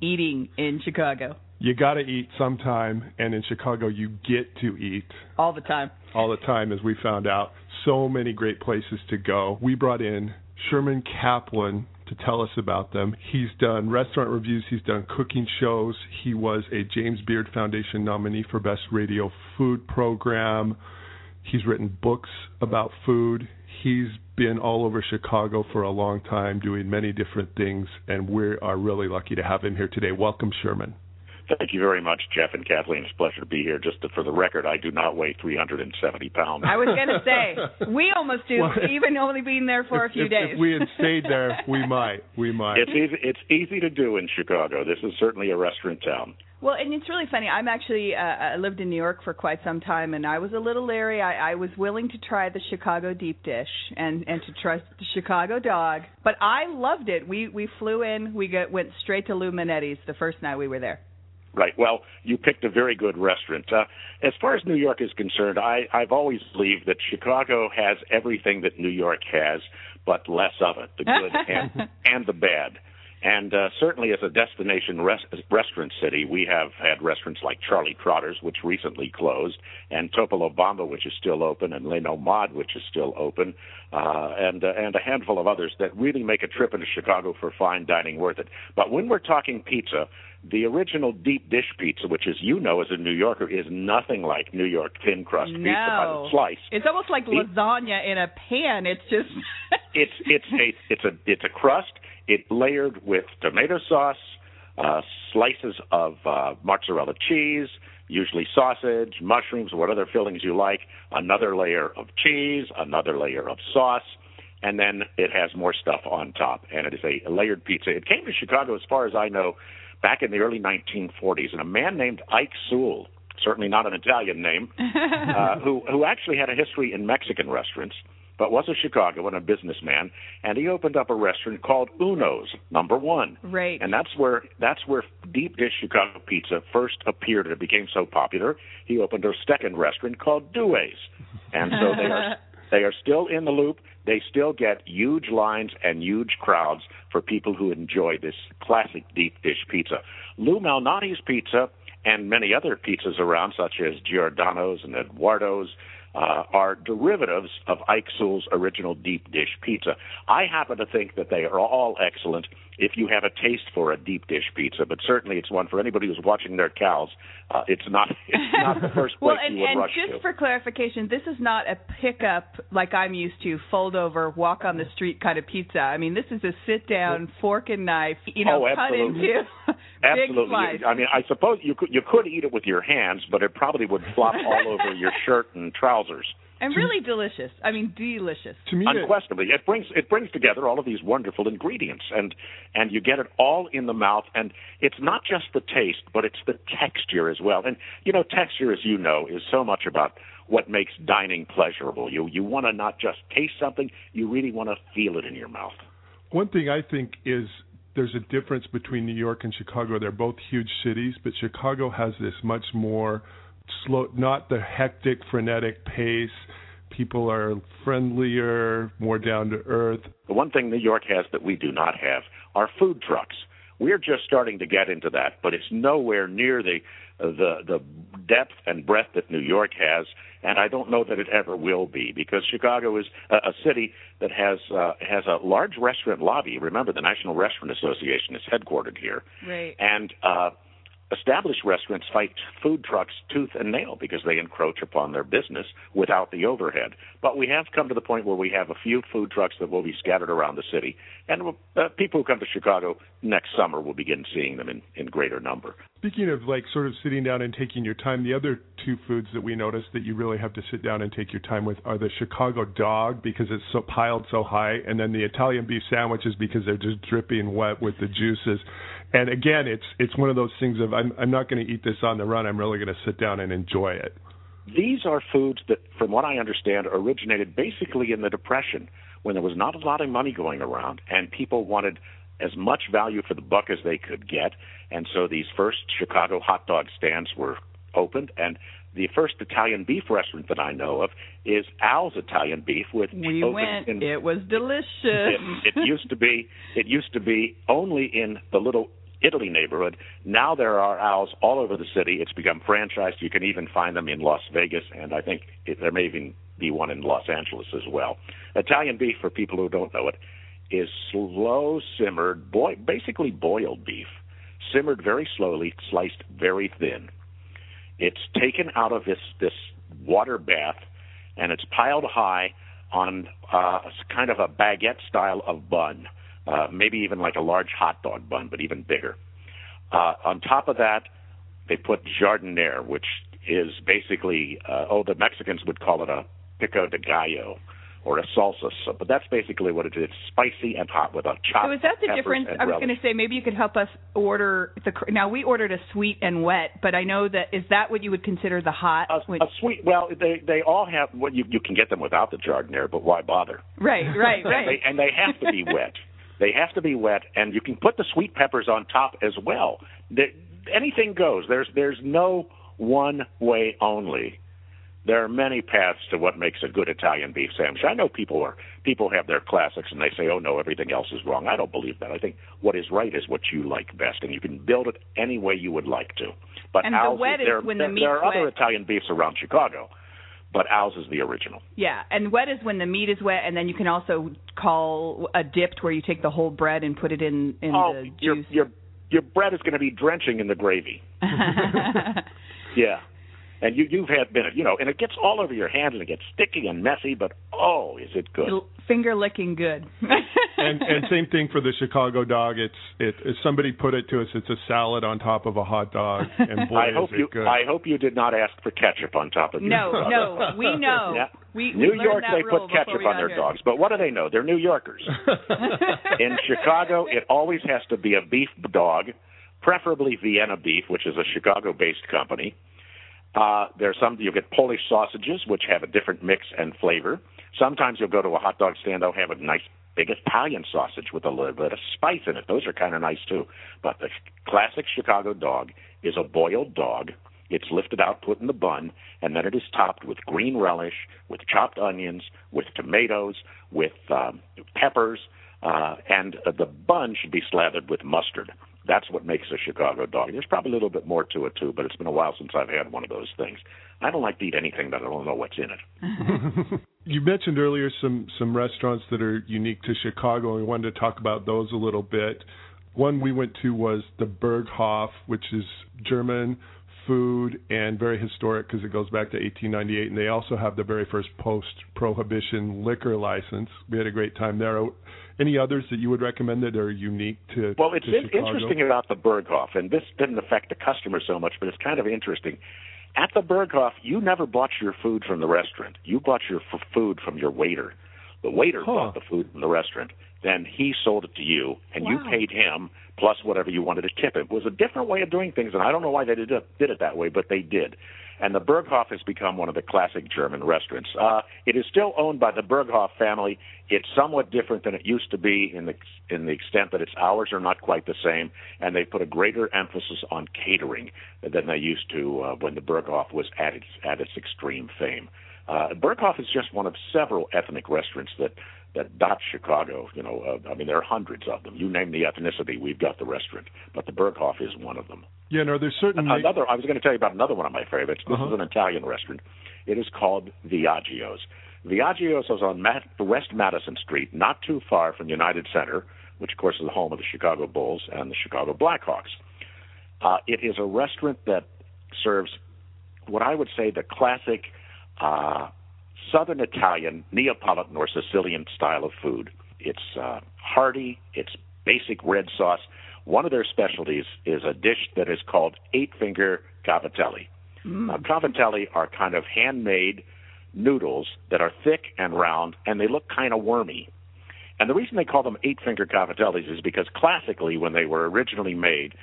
eating in Chicago. You got to eat sometime, and in Chicago, you get to eat. All the time. All the time, as we found out. So many great places to go. We brought in Sherman Kaplan to tell us about them. He's done restaurant reviews. He's done cooking shows. He was a James Beard Foundation nominee for Best Radio Food Program. He's written books about food. He's been all over Chicago for a long time doing many different things, and we are really lucky to have him here today. Welcome, Sherman. Thank you very much, Jeff and Kathleen. It's a pleasure to be here. Just for the record, I do not weigh 370 pounds. I was going to say, we almost do, even only being there for a few days. If we had stayed there, we might. It's easy to do in Chicago. This is certainly a restaurant town. Well, and it's really funny. I'm actually, I lived in New York for quite some time, and I was a little leery. I was willing to try the Chicago deep dish and to try the Chicago dog, but I loved it. We flew in. We went straight to Lou Malnati's the first night we were there. Right. Well, you picked a very good restaurant. As far as New York is concerned, I've always believed that Chicago has everything that New York has, but less of it, the good and the bad. And certainly as a destination restaurant city, we have had restaurants like Charlie Trotter's, which recently closed, and Topolobamba, which is still open, and Le Nomade, which is still open, and a handful of others that really make a trip into Chicago for fine dining worth it. But when we're talking pizza, the original deep dish pizza, which as a New Yorker, is nothing like New York thin crust pizza by the slice. It's almost like lasagna in a pan. It's just it's a crust. It's layered with tomato sauce, slices of mozzarella cheese, usually sausage, mushrooms, what other fillings you like, another layer of cheese, another layer of sauce, and then it has more stuff on top. And it is a layered pizza. It came to Chicago, as far as I know, back in the early 1940s, and a man named Ike Sewell, certainly not an Italian name, who actually had a history in Mexican restaurants, but was a Chicagoan, a businessman, and he opened up a restaurant called Uno's No. 1. Right. And that's where deep dish Chicago pizza first appeared, and it became so popular. He opened a second restaurant called Dewey's. And so they are still in the loop. They still get huge lines and huge crowds for people who enjoy this classic deep dish pizza. Lou Malnati's Pizza and many other pizzas around, such as Giordano's and Eduardo's, are derivatives of Eichsel's original deep dish pizza. I happen to think that they are all excellent if you have a taste for a deep dish pizza, but certainly it's one for anybody who's watching their cows. It's not the first place you would rush to. And just for clarification, this is not a pickup like I'm used to, fold over, walk on the street kind of pizza. I mean, this is a sit down, fork and knife, cut into big slice. I mean, I suppose you could eat it with your hands, but it probably would flop all over your shirt and trousers. And really delicious. I mean, delicious. To me, unquestionably, it brings together all of these wonderful ingredients, and you get it all in the mouth. And it's not just the taste, but it's the texture as well. And texture, as you know, is so much about what makes dining pleasurable. You want to not just taste something; you really want to feel it in your mouth. One thing I think is there's a difference between New York and Chicago. They're both huge cities, but Chicago has this much more slow, not the hectic, frenetic pace. People are friendlier, more down to earth. The one thing New York has that we do not have are food trucks. We're just starting to get into that, but it's nowhere near the depth and breadth that New York has, and I don't know that it ever will be, because Chicago is a city that has a large restaurant lobby. Remember, the National Restaurant Association is headquartered here, right? And established restaurants fight food trucks tooth and nail because they encroach upon their business without the overhead. But we have come to the point where we have a few food trucks that will be scattered around the city. And people who come to Chicago next summer will begin seeing them in greater number. Speaking of sort of sitting down and taking your time, the other two foods that we noticed that you really have to sit down and take your time with are the Chicago dog, because it's so piled so high, and then the Italian beef sandwiches, because they're just dripping wet with the juices. And again, it's one of those things of I'm not going to eat this on the run. I'm really going to sit down and enjoy it. These are foods that, from what I understand, originated basically in the Depression, when there was not a lot of money going around and people wanted as much value for the buck as they could get. And so these first Chicago hot dog stands were opened, and the first Italian beef restaurant that I know of is Al's Italian Beef. It was delicious. It used to be only in the Little Italy neighborhood. Now there are Al's all over the city. It's become franchised. You can even find them in Las Vegas, and I think there may even be one in Los Angeles as well. Italian beef, for people who don't know it, is slow-simmered, basically boiled beef, simmered very slowly, sliced very thin. It's taken out of this water bath, and it's piled high on kind of a baguette style of bun, maybe even like a large hot dog bun, but even bigger. On top of that, they put jardinere, which is basically, the Mexicans would call it a pico de gallo, or a salsa, but that's basically what it is. It's spicy and hot with a chopped. So is that the difference? I was going to say, maybe you could help us order now we ordered a sweet and wet, but I know that, is that what you would consider the hot? A sweet, well, they all have, well, you can get them without the jardinere, but why bother? Right. and they have to be wet. They have to be wet, and you can put the sweet peppers on top as well. Anything goes. There's no one way only. There are many paths to what makes a good Italian beef sandwich. I know people have their classics, and they say, oh, no, everything else is wrong. I don't believe that. I think what is right is what you like best, and you can build it any way you would like to. But and Al's, the wet is when the meat's wet. There are other Italian beefs around Chicago, but Al's is the original. Yeah, and wet is when the meat is wet, and then you can also call a dipped, where you take the whole bread and put it in the juice. Your bread is going to be drenching in the gravy. Yeah. And you've had been, and it gets all over your hands and it gets sticky and messy, but oh, is it good? Finger licking good. and same thing for the Chicago dog. It's somebody put it to us. It's a salad on top of a hot dog, and boy, is it good. I hope you did not ask for ketchup on top of your dog. No, we know. Yeah. New York, they put ketchup on their dogs, but what do they know? They're New Yorkers. In Chicago, it always has to be a beef dog, preferably Vienna beef, which is a Chicago-based company. There's some, you'll get Polish sausages, which have a different mix and flavor. Sometimes you'll go to a hot dog stand, they'll have a nice big Italian sausage with a little bit of spice in it. Those are kind of nice, too. But the classic Chicago dog is a boiled dog. It's lifted out, put in the bun, and then it is topped with green relish, with chopped onions, with tomatoes, with peppers, and the bun should be slathered with mustard. That's what makes a Chicago dog. There's probably a little bit more to it, too, but it's been a while since I've had one of those things. I don't like to eat anything that I don't know what's in it. You mentioned earlier some restaurants that are unique to Chicago. We wanted to talk about those a little bit. One we went to was the Berghof, which is German food and very historic because it goes back to 1898, and they also have the very first post-prohibition liquor license. We had a great time there. Any others that you would recommend that are unique to Chicago? Well, it's interesting about the Berghof, and this didn't affect the customer so much, but it's kind of interesting. At the Berghof, you never bought your food from the restaurant. You bought your food from your waiter. The waiter bought the food from the restaurant. Then he sold it to you, and you paid him plus whatever you wanted to tip him. It was a different way of doing things, and I don't know why they did it that way, but they did. And the Berghof has become one of the classic German restaurants. It is still owned by the Berghof family. It's somewhat different than it used to be in the extent that its hours are not quite the same, and they put a greater emphasis on catering than they used to when the Berghof was at its extreme fame. Berghof is just one of several ethnic restaurants that dot Chicago. You know, I mean, there are hundreds of them. You name the ethnicity, we've got the restaurant. But the Berghof is one of them. Yeah, no, there's certainly... I was going to tell you about another one of my favorites. This is an Italian restaurant. It is called Viaggio's. Viaggio's is on West Madison Street, not too far from United Center, which, of course, is the home of the Chicago Bulls and the Chicago Blackhawks. It is a restaurant that serves what I would say the classic... Southern Italian, Neapolitan, or Sicilian style of food. It's hearty. It's basic red sauce. One of their specialties is a dish that is called eight-finger cavatelli. Now, cavatelli are kind of handmade noodles that are thick and round, and they look kind of wormy. And the reason they call them eight-finger cavatellis is because classically, when they were originally made,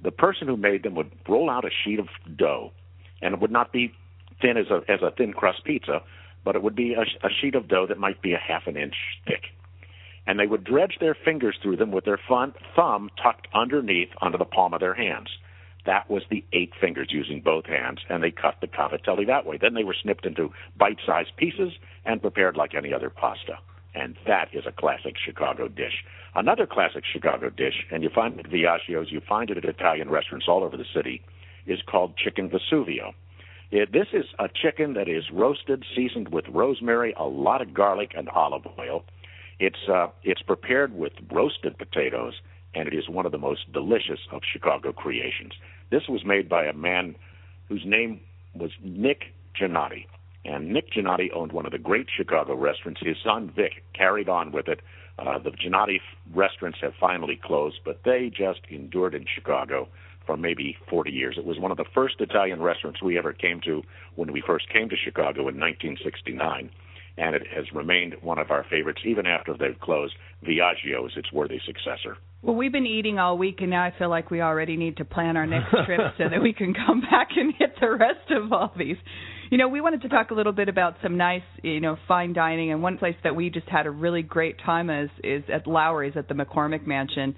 the person who made them would roll out a sheet of dough, and it would not be thin as a thin crust pizza, but it would be a sheet of dough that might be a half an inch thick. And they would dredge their fingers through them with their thumb tucked underneath under the palm of their hands. That was the eight fingers using both hands, and they cut the cavatelli that way. Then they were snipped into bite-sized pieces and prepared like any other pasta. And that is a classic Chicago dish. Another classic Chicago dish, and you find it at Viaggio's, you find it at Italian restaurants all over the city, is called Chicken Vesuvio. This is a chicken that is roasted, seasoned with rosemary, a lot of garlic, and olive oil. It's prepared with roasted potatoes, and it is one of the most delicious of Chicago creations. This was made by a man whose name was Nick Giannotti, and Nick Giannotti owned one of the great Chicago restaurants. His son, Vic, carried on with it. The Giannotti restaurants have finally closed, but they just endured in Chicago for maybe 40 years. It was one of the first Italian restaurants we ever came to when we first came to Chicago in 1969, and it has remained one of our favorites even after they've closed. Viaggio is its worthy successor. Well, we've been eating all week, and now I feel like we already need to plan our next trip so that we can come back and hit the rest of all these. You know, we wanted to talk a little bit about some nice, fine dining, and one place that we just had a really great time is at Lowry's at the McCormick Mansion.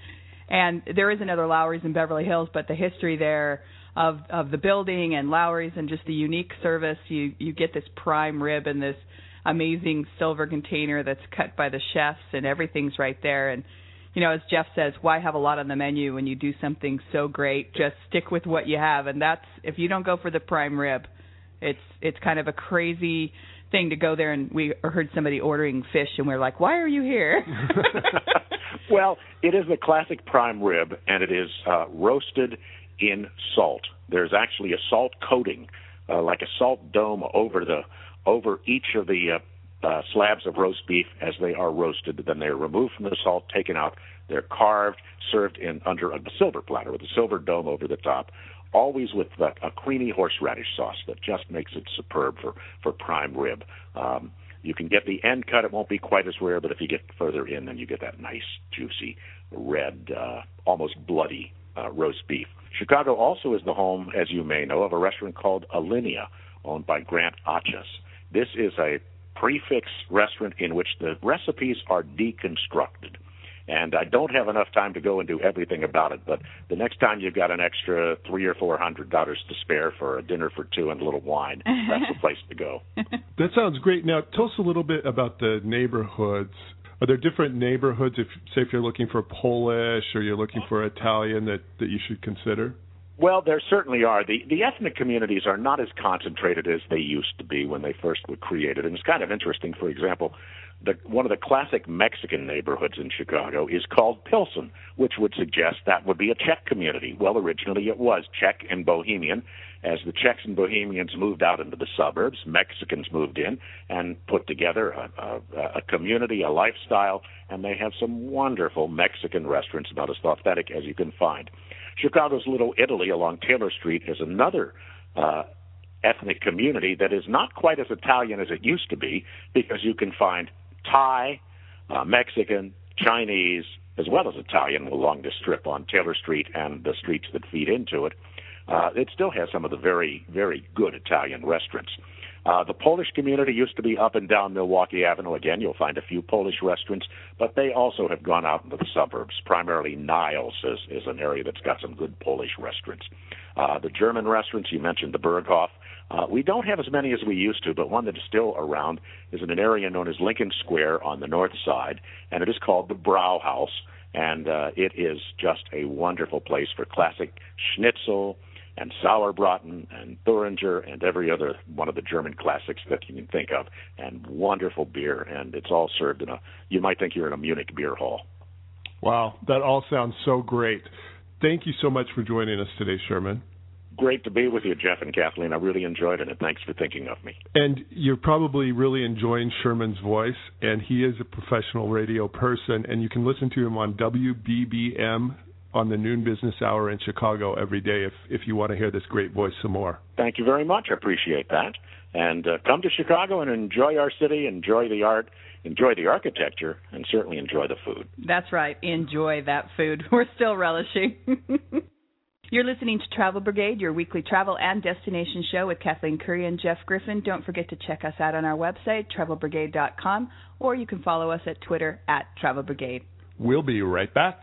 And there is another Lowry's in Beverly Hills, but the history there of the building and Lowry's and just the unique service, you get this prime rib in this amazing silver container that's cut by the chefs, and everything's right there. And, as Jeff says, why have a lot on the menu when you do something so great? Just stick with what you have. And that's, if you don't go for the prime rib, it's kind of a crazy thing to go there. And we heard somebody ordering fish, and we're like, why are you here? Well, it is the classic prime rib, and it is roasted in salt. There's actually a salt coating, like a salt dome over each of the slabs of roast beef as they are roasted. Then they're removed from the salt, taken out. They're carved, served in under a silver platter with a silver dome over the top, always with a creamy horseradish sauce that just makes it superb for prime rib. You can get the end cut. It won't be quite as rare, but if you get further in, then you get that nice, juicy, red, almost bloody roast beef. Chicago also is the home, as you may know, of a restaurant called Alinea, owned by Grant Achas. This is a prefix restaurant in which the recipes are deconstructed. And I don't have enough time to go and do everything about it, but the next time you've got an extra $300 or $400 to spare for a dinner for two and a little wine, that's the place to go. That sounds great. Now, tell us a little bit about the neighborhoods. Are there different neighborhoods, if you're looking for Polish or you're looking for Italian, that you should consider? Well, there certainly are. The ethnic communities are not as concentrated as they used to be when they first were created. And it's kind of interesting, for example, one of the classic Mexican neighborhoods in Chicago is called Pilsen, which would suggest that would be a Czech community. Well, originally it was Czech and Bohemian. As the Czechs and Bohemians moved out into the suburbs, Mexicans moved in and put together a community, a lifestyle, and they have some wonderful Mexican restaurants about as authentic as you can find. Chicago's Little Italy along Taylor Street is another ethnic community that is not quite as Italian as it used to be, because you can find Thai, Mexican, Chinese, as well as Italian along this strip on Taylor Street and the streets that feed into it. It still has some of the very, very good Italian restaurants. The Polish community used to be up and down Milwaukee Avenue. Again, you'll find a few Polish restaurants, but they also have gone out into the suburbs. Primarily Niles is an area that's got some good Polish restaurants. The German restaurants, you mentioned the Berghof. We don't have as many as we used to, but one that is still around is in an area known as Lincoln Square on the north side, and it is called the Brauhaus, and it is just a wonderful place for classic schnitzel, and Sauerbraten, and Thuringer, and every other one of the German classics that you can think of, and wonderful beer, and it's all served in you might think you're in a Munich beer hall. Wow, that all sounds so great. Thank you so much for joining us today, Sherman. Great to be with you, Jeff and Kathleen. I really enjoyed it, and thanks for thinking of me. And you're probably really enjoying Sherman's voice, and he is a professional radio person, and you can listen to him on WBBM on the noon business hour in Chicago every day if you want to hear this great voice some more. Thank you very much. I appreciate that. And come to Chicago and enjoy our city, enjoy the art, enjoy the architecture, and certainly enjoy the food. That's right. Enjoy that food. We're still relishing. You're listening to Travel Brigade, your weekly travel and destination show with Kathleen Curry and Jeff Griffin. Don't forget to check us out on our website, travelbrigade.com, or you can follow us at Twitter at Travel Brigade. We'll be right back.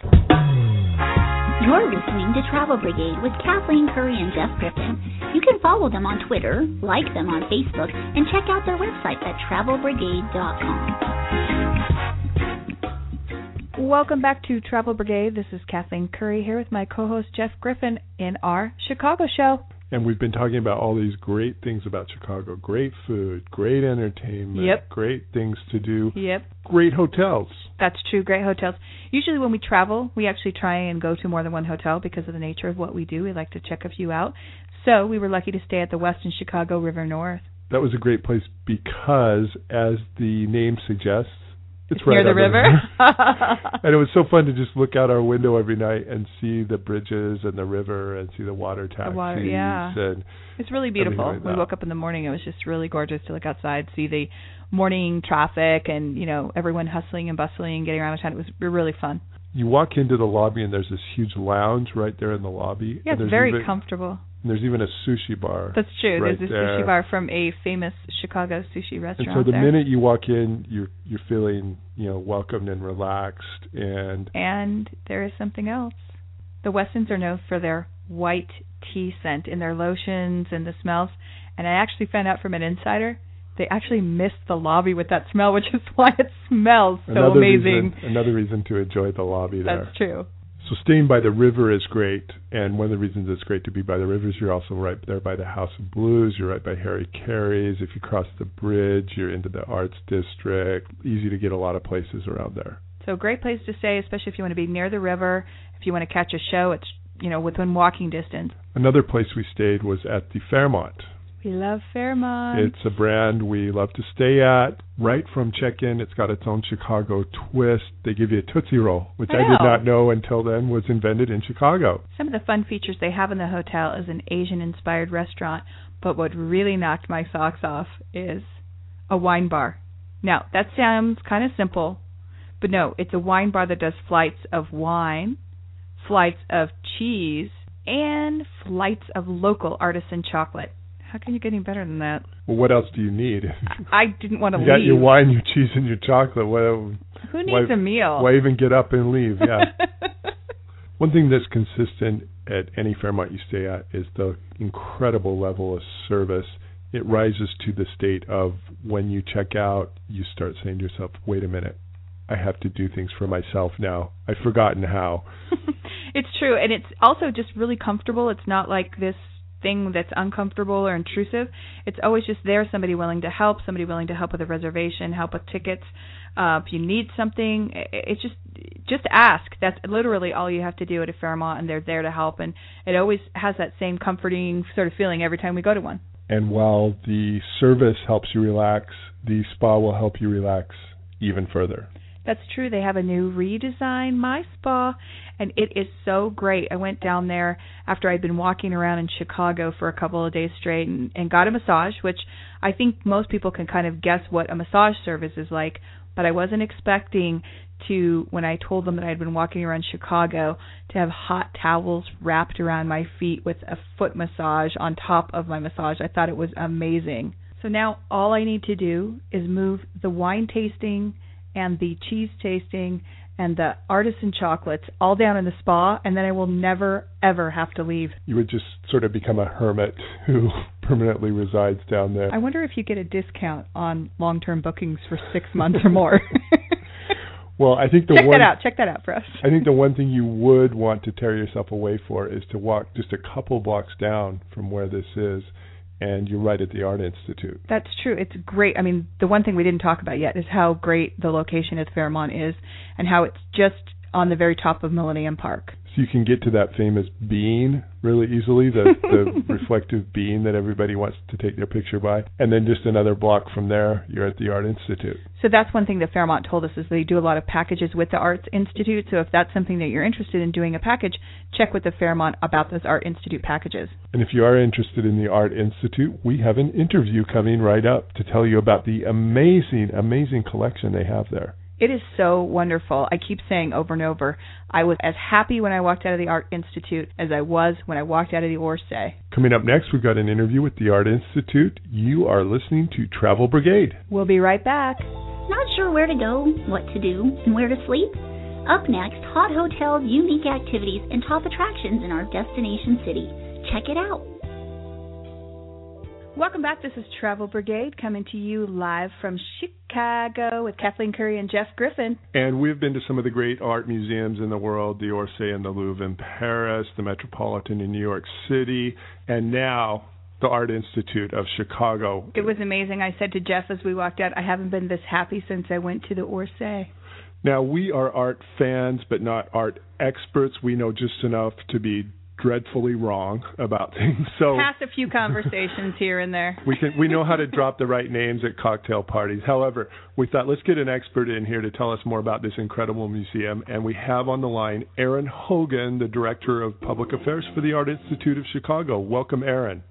You're listening to Travel Brigade with Kathleen Curry and Jeff Griffin. You can follow them on Twitter, like them on Facebook, and check out their website at travelbrigade.com. Welcome back to Travel Brigade. This is Kathleen Curry here with my co-host Jeff Griffin in our Chicago show. And we've been talking about all these great things about Chicago. Great food, great entertainment, yep. Great things to do, yep. Great hotels. That's true, great hotels. Usually when we travel, we actually try and go to more than one hotel because of the nature of what we do. We like to check a few out. So we were lucky to stay at the Westin Chicago River North. That was a great place because, as the name suggests, it's right near the river. And it was so fun to just look out our window every night and see the bridges and the river and see the water taxis. The water, yeah. And it's really beautiful. Like we woke up in the morning. It was just really gorgeous to look outside, see the morning traffic and, you know, everyone hustling and bustling, getting around town. It was really fun. You walk into the lobby and there's this huge lounge right there in the lobby. Yeah, it's very comfortable. And there's even a sushi bar. That's true. Right, there's a sushi bar from a famous Chicago sushi restaurant. And so the minute you walk in, you're feeling, you know, welcomed and relaxed. And there is something else. The Westons are known for their white tea scent in their lotions and the smells. And I actually found out from an insider, they actually missed the lobby with that smell, which is why it smells so amazing. Another reason to enjoy the lobby there. That's true. So staying by the river is great, and one of the reasons it's great to be by the river is you're also right there by the House of Blues, you're right by Harry Carey's. If you cross the bridge, you're into the Arts District. Easy to get a lot of places around there. So great place to stay, especially if you want to be near the river. If you want to catch a show, it's, you know, within walking distance. Another place we stayed was at the Fairmont. We love Fairmont. It's a brand we love to stay at. Right from check-in, it's got its own Chicago twist. They give you a Tootsie Roll, which I did not know until then was invented in Chicago. Some of the fun features they have in the hotel is an Asian-inspired restaurant, but what really knocked my socks off is a wine bar. Now, that sounds kind of simple, but no, it's a wine bar that does flights of wine, flights of cheese, and flights of local artisan chocolate. How can you get any better than that? Well, what else do you need? I didn't want to leave. You got your wine, your cheese, and your chocolate. Who needs a meal? Why even get up and leave? Yeah. One thing that's consistent at any Fairmont you stay at is the incredible level of service. It rises to the state of when you check out, you start saying to yourself, wait a minute. I have to do things for myself now. I've forgotten how. It's true. And it's also just really comfortable. It's not like this thing that's uncomfortable or intrusive. It's always just there, somebody willing to help with a reservation, help with tickets. If you need something, it's just ask. That's literally all you have to do at a Fairmont, and they're there to help. And it always has that same comforting sort of feeling every time we go to one. And while the service helps you relax, the spa will help you relax even further. That's true. They have a new redesign, My Spa, and it is so great. I went down there after I'd been walking around in Chicago for a couple of days straight and got a massage, which I think most people can kind of guess what a massage service is like, but I wasn't expecting to, when I told them that I had been walking around Chicago, to have hot towels wrapped around my feet with a foot massage on top of my massage. I thought it was amazing. So now all I need to do is move the wine tasting and the cheese tasting and the artisan chocolates all down in the spa, and then I will never, ever have to leave. You would just sort of become a hermit who permanently resides down there. I wonder if you get a discount on long-term bookings for 6 months or more. Well, I think check that out for us. I think the one thing you would want to tear yourself away for is to walk just a couple blocks down from where this is, and you're right at the Art Institute. That's true. It's great. I mean, the one thing we didn't talk about yet is how great the location at Fairmont is and how it's just on the very top of Millennium Park. So you can get to that famous bean really easily, the reflective bean that everybody wants to take their picture by. And then just another block from there, you're at the Art Institute. So that's one thing that Fairmont told us, is they do a lot of packages with the Arts Institute. So if that's something that you're interested in, doing a package, check with the Fairmont about those Art Institute packages. And if you are interested in the Art Institute, we have an interview coming right up to tell you about the amazing, amazing collection they have there. It is so wonderful. I keep saying over and over, I was as happy when I walked out of the Art Institute as I was when I walked out of the Orsay. Coming up next, we've got an interview with the Art Institute. You are listening to Travel Brigade. We'll be right back. Not sure where to go, what to do, and where to sleep? Up next, hot hotels, unique activities, and top attractions in our destination city. Check it out. Welcome back. This is Travel Brigade coming to you live from Chicago with Kathleen Curry and Jeff Griffin. And we've been to some of the great art museums in the world, the Orsay and the Louvre in Paris, the Metropolitan in New York City, and now the Art Institute of Chicago. It was amazing. I said to Jeff as we walked out, I haven't been this happy since I went to the Orsay. Now, we are art fans, but not art experts. We know just enough to be dreadfully wrong about things. So past a few conversations here and there. We know how to drop the right names at cocktail parties. However, we thought let's get an expert in here to tell us more about this incredible museum, and we have on the line Aaron Hogan, the Director of Public Affairs for the Art Institute of Chicago. Welcome, Aaron.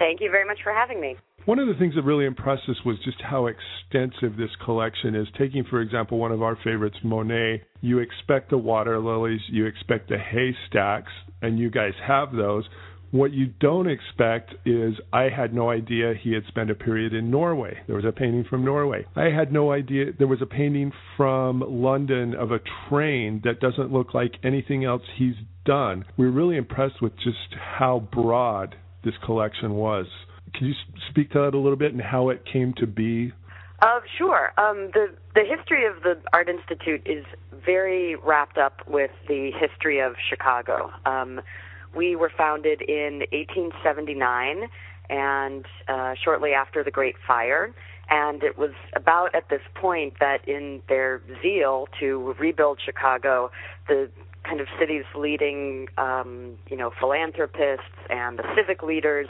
Thank you very much for having me. One of the things that really impressed us was just how extensive this collection is. Taking, for example, one of our favorites, Monet, you expect the water lilies, you expect the haystacks, and you guys have those. What you don't expect is, I had no idea he had spent a period in Norway. There was a painting from Norway. I had no idea there was a painting from London of a train that doesn't look like anything else he's done. We were really impressed with just how broad this collection was. Can you speak to that a little bit and how it came to be? Sure. The history of the Art Institute is very wrapped up with the history of Chicago. We were founded in 1879 and shortly after the Great Fire, and it was about at this point that in their zeal to rebuild Chicago, the kind of city's leading philanthropists and the civic leaders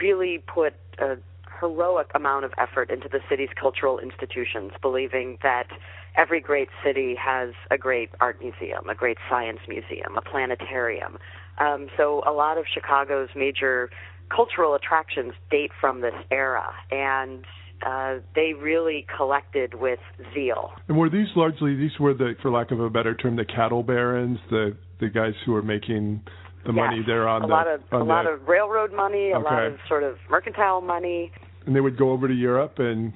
really put a heroic amount of effort into the city's cultural institutions, believing that every great city has a great art museum, a great science museum, a planetarium. So a lot of Chicago's major cultural attractions date from this era, and they really collected with zeal. And were these largely, the, for lack of a better term, the cattle barons, the guys who were making the money there on lot of railroad money, a lot of sort of mercantile money. And they would go over to Europe and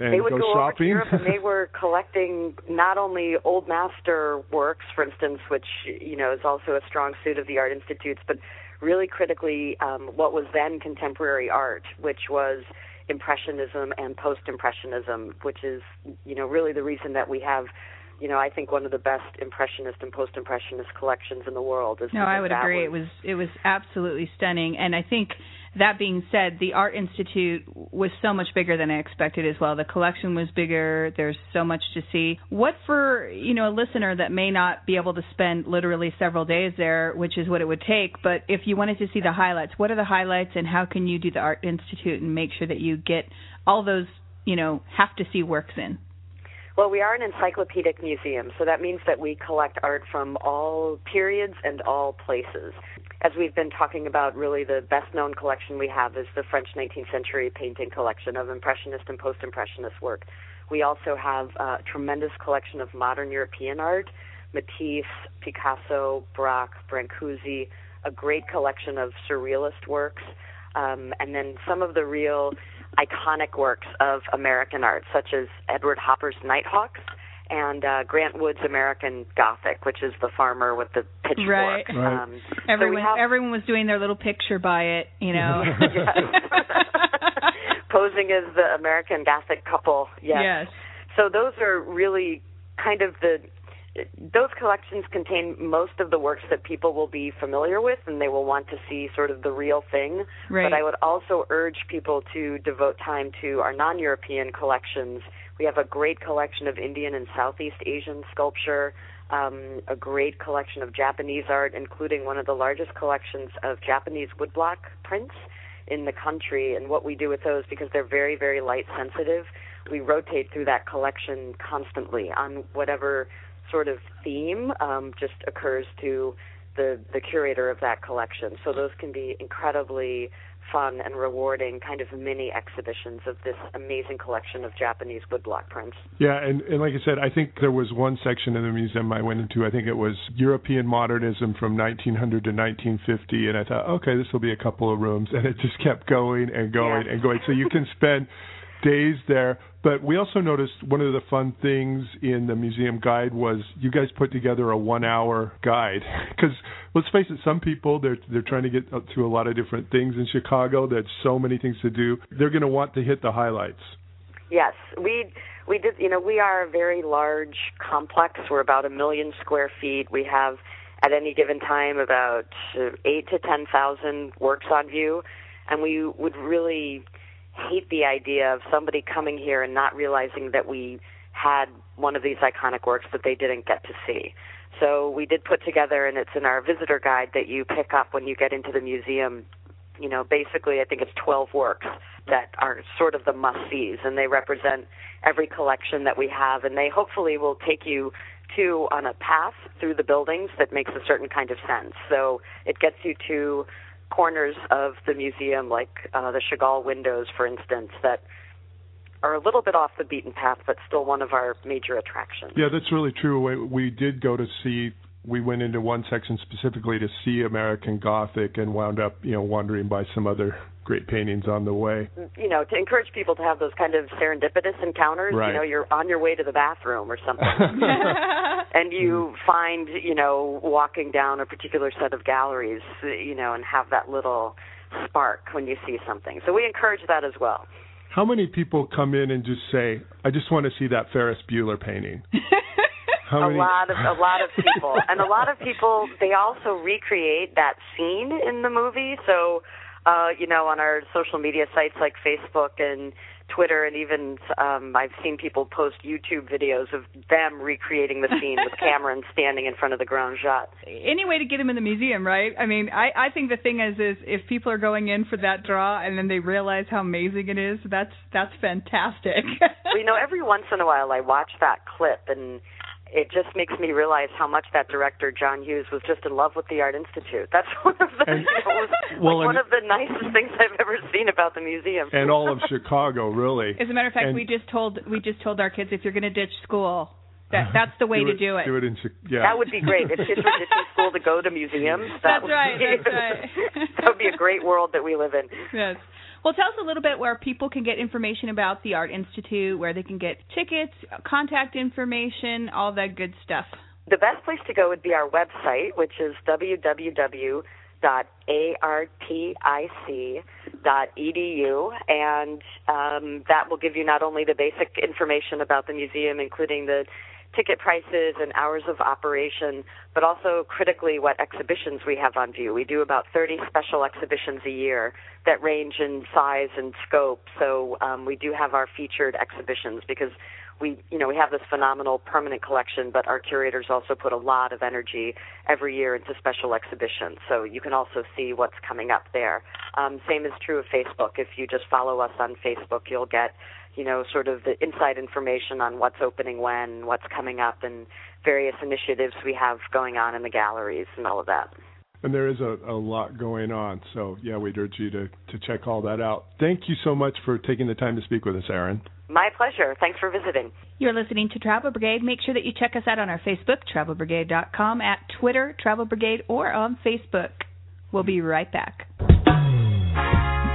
they would go shopping? Over to Europe and they were collecting not only old master works, for instance, which, you know, is also a strong suit of the Art Institutes, but really critically what was then contemporary art, which was Impressionism and Post-Impressionism, which is, you know, really the reason that we have, you know, I think one of the best Impressionist and Post-Impressionist collections in the world. No, I would agree. It was absolutely stunning. And I think that being said, the Art Institute was so much bigger than I expected as well. The collection was bigger. There's so much to see. What for, you know, a listener that may not be able to spend literally several days there, which is what it would take, but if you wanted to see the highlights, what are the highlights and how can you do the Art Institute and make sure that you get all those, you know, have-to-see works in? Well, we are an encyclopedic museum, so that means that we collect art from all periods and all places. As we've been talking about, really the best-known collection we have is the French 19th century painting collection of Impressionist and Post-Impressionist work. We also have a tremendous collection of modern European art, Matisse, Picasso, Braque, Brancusi, a great collection of surrealist works, and then some of the real iconic works of American art, such as Edward Hopper's Nighthawks and Grant Wood's American Gothic, which is the farmer with the pitchfork. Right. Everyone was doing their little picture by it, you know. Posing as the American Gothic couple. Yes. Yes. So those are really kind of those collections contain most of the works that people will be familiar with and they will want to see sort of the real thing. Right. But I would also urge people to devote time to our non-European collections. We have a great collection of Indian and Southeast Asian sculpture, a great collection of Japanese art, including one of the largest collections of Japanese woodblock prints in the country, and what we do with those, because they're very, very light sensitive. We rotate through that collection constantly on whatever sort of theme just occurs to the curator of that collection. So those can be incredibly fun and rewarding kind of mini exhibitions of this amazing collection of Japanese woodblock prints. Yeah, and like I said, I think there was one section in the museum I went into, I think it was European modernism from 1900 to 1950, and I thought, okay, this will be a couple of rooms, and it just kept going and going and going. So you can spend days there. But we also noticed one of the fun things in the museum guide was you guys put together a one-hour guide. Because let's face it, some people, they're trying to get up to a lot of different things in Chicago. There's so many things to do. They're going to want to hit the highlights. Yes. We did. You know, we are a very large complex. We're about 1 million square feet. We have, at any given time, about 8,000 to 10,000 works on view. And we would really hate the idea of somebody coming here and not realizing that we had one of these iconic works that they didn't get to see. So we did put together, and it's in our visitor guide that you pick up when you get into the museum, you know, basically I think it's 12 works that are sort of the must-sees, and they represent every collection that we have, and they hopefully will take you to on a path through the buildings that makes a certain kind of sense. So it gets you to corners of the museum, like the Chagall windows, for instance, that are a little bit off the beaten path, but still one of our major attractions. Yeah, that's really true. We went into one section specifically to see American Gothic and wound up, you know, wandering by some other great paintings on the way. You know, to encourage people to have those kind of serendipitous encounters. Right. You know, you're on your way to the bathroom or something, and you find, you know, walking down a particular set of galleries, you know, and have that little spark when you see something. So we encourage that as well. How many people come in and just say, "I just want to see that Ferris Bueller painting"? A lot of people. And a lot of people, they also recreate that scene in the movie. So, you know, on our social media sites like Facebook and Twitter, and even I've seen people post YouTube videos of them recreating the scene with Cameron standing in front of the Grand Jatte. Any way to get him in the museum, right? I mean, I think the thing is if people are going in for that draw and then they realize how amazing it is, that's fantastic. Well, you know, every once in a while I watch that clip, and it just makes me realize how much that director, John Hughes, was just in love with the Art Institute. That's one of the nicest things I've ever seen about the museum. And all of Chicago, really. As a matter of fact, we just told our kids, if you're going to ditch school, that's the way to do it. That would be great. If kids were ditching school to go to museums, that's right. That would be a great world that we live in. Yes. Well, tell us a little bit where people can get information about the Art Institute, where they can get tickets, contact information, all that good stuff. The best place to go would be our website, which is www.artic.com. thelocaltourist.com/edu, and that will give you not only the basic information about the museum, including the ticket prices and hours of operation, but also critically what exhibitions we have on view. We do about 30 special exhibitions a year that range in size and scope, so we do have our featured exhibitions because we have this phenomenal permanent collection, but our curators also put a lot of energy every year into special exhibitions. So you can also see what's coming up there. Same is true of Facebook. If you just follow us on Facebook, you'll get, sort of the inside information on what's opening when, what's coming up, and various initiatives we have going on in the galleries and all of that. And there is a lot going on. So, yeah, we'd urge you to check all that out. Thank you so much for taking the time to speak with us, Erin. My pleasure. Thanks for visiting. You're listening to Travel Brigade. Make sure that you check us out on our Facebook, travelbrigade.com, at Twitter, Travel Brigade, or on Facebook. We'll be right back.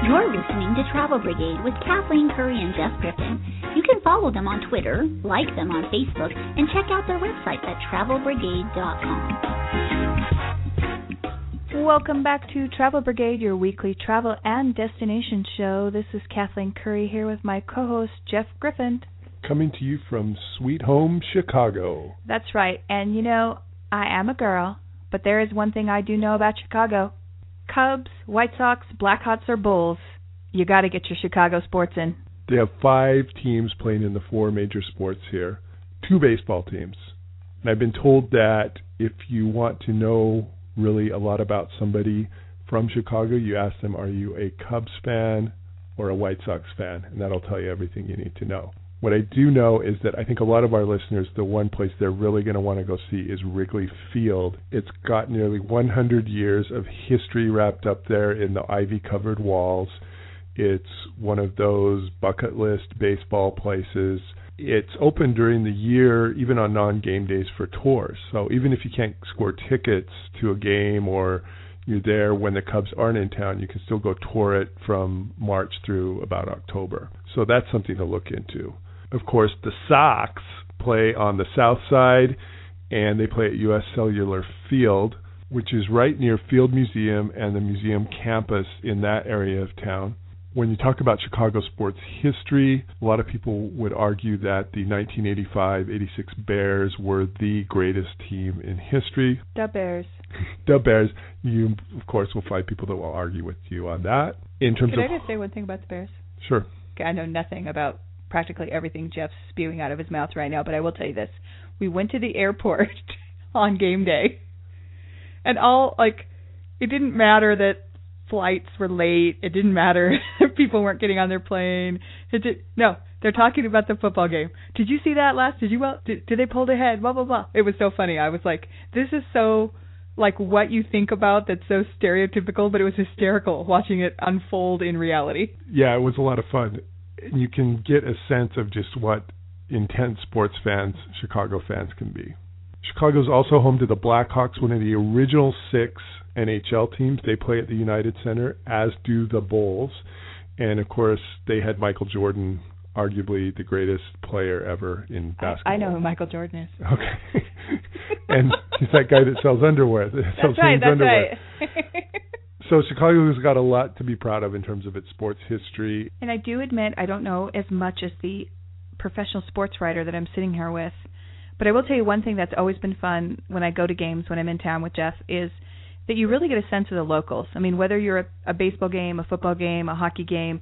You're listening to Travel Brigade with Kathleen Curry and Jeff Griffin. You can follow them on Twitter, like them on Facebook, and check out their website at travelbrigade.com. Welcome back to Travel Brigade, your weekly travel and destination show. This is Kathleen Curry here with my co-host, Jeff Griffin. Coming to you from Sweet Home, Chicago. That's right. And, I am a girl, but there is one thing I do know about Chicago. Cubs, White Sox, Blackhawks, or Bulls. You got to get your Chicago sports in. They have 5 teams playing in the 4 major sports here, 2 baseball teams. And I've been told that if you want to know really a lot about somebody from Chicago, you ask them, are you a Cubs fan or a White Sox fan? And that'll tell you everything you need to know. What I do know is that I think a lot of our listeners, the one place they're really going to want to go see is Wrigley Field. It's got nearly 100 years of history wrapped up there in the ivy-covered walls. It's one of those bucket list baseball places. It's open during the year, even on non-game days, for tours. So even if you can't score tickets to a game or you're there when the Cubs aren't in town, you can still go tour it from March through about October. So that's something to look into. Of course, the Sox play on the south side, and they play at U.S. Cellular Field, which is right near Field Museum and the Museum Campus in that area of town. When you talk about Chicago sports history, a lot of people would argue that the 1985-86 Bears were the greatest team in history. The Bears. The Bears. You, of course, will find people that will argue with you on that. In terms Could I just say one thing about the Bears? Sure. Okay, I know nothing about practically everything Jeff's spewing out of his mouth right now, but I will tell you this. We went to the airport on game day, and it didn't matter that flights were late. It didn't matter. People weren't getting on their plane. They're talking about the football game. Did you see that last? Did they pulled ahead? Blah, blah, blah. It was so funny. I was like, this is so, what you think about that's so stereotypical, but it was hysterical watching it unfold in reality. Yeah, it was a lot of fun. You can get a sense of just what intense sports fans, Chicago fans, can be. Chicago's also home to the Blackhawks, one of the original 6 NHL teams. They play at the United Center, as do the Bulls. And, of course, they had Michael Jordan, arguably the greatest player ever in basketball. I know who Michael Jordan is. Okay. And he's that guy that sells underwear. That's right. So Chicago's got a lot to be proud of in terms of its sports history. And I do admit I don't know as much as the professional sports writer that I'm sitting here with. But I will tell you one thing that's always been fun when I go to games when I'm in town with Jeff is that you really get a sense of the locals. I mean, whether you're a baseball game, a football game, a hockey game,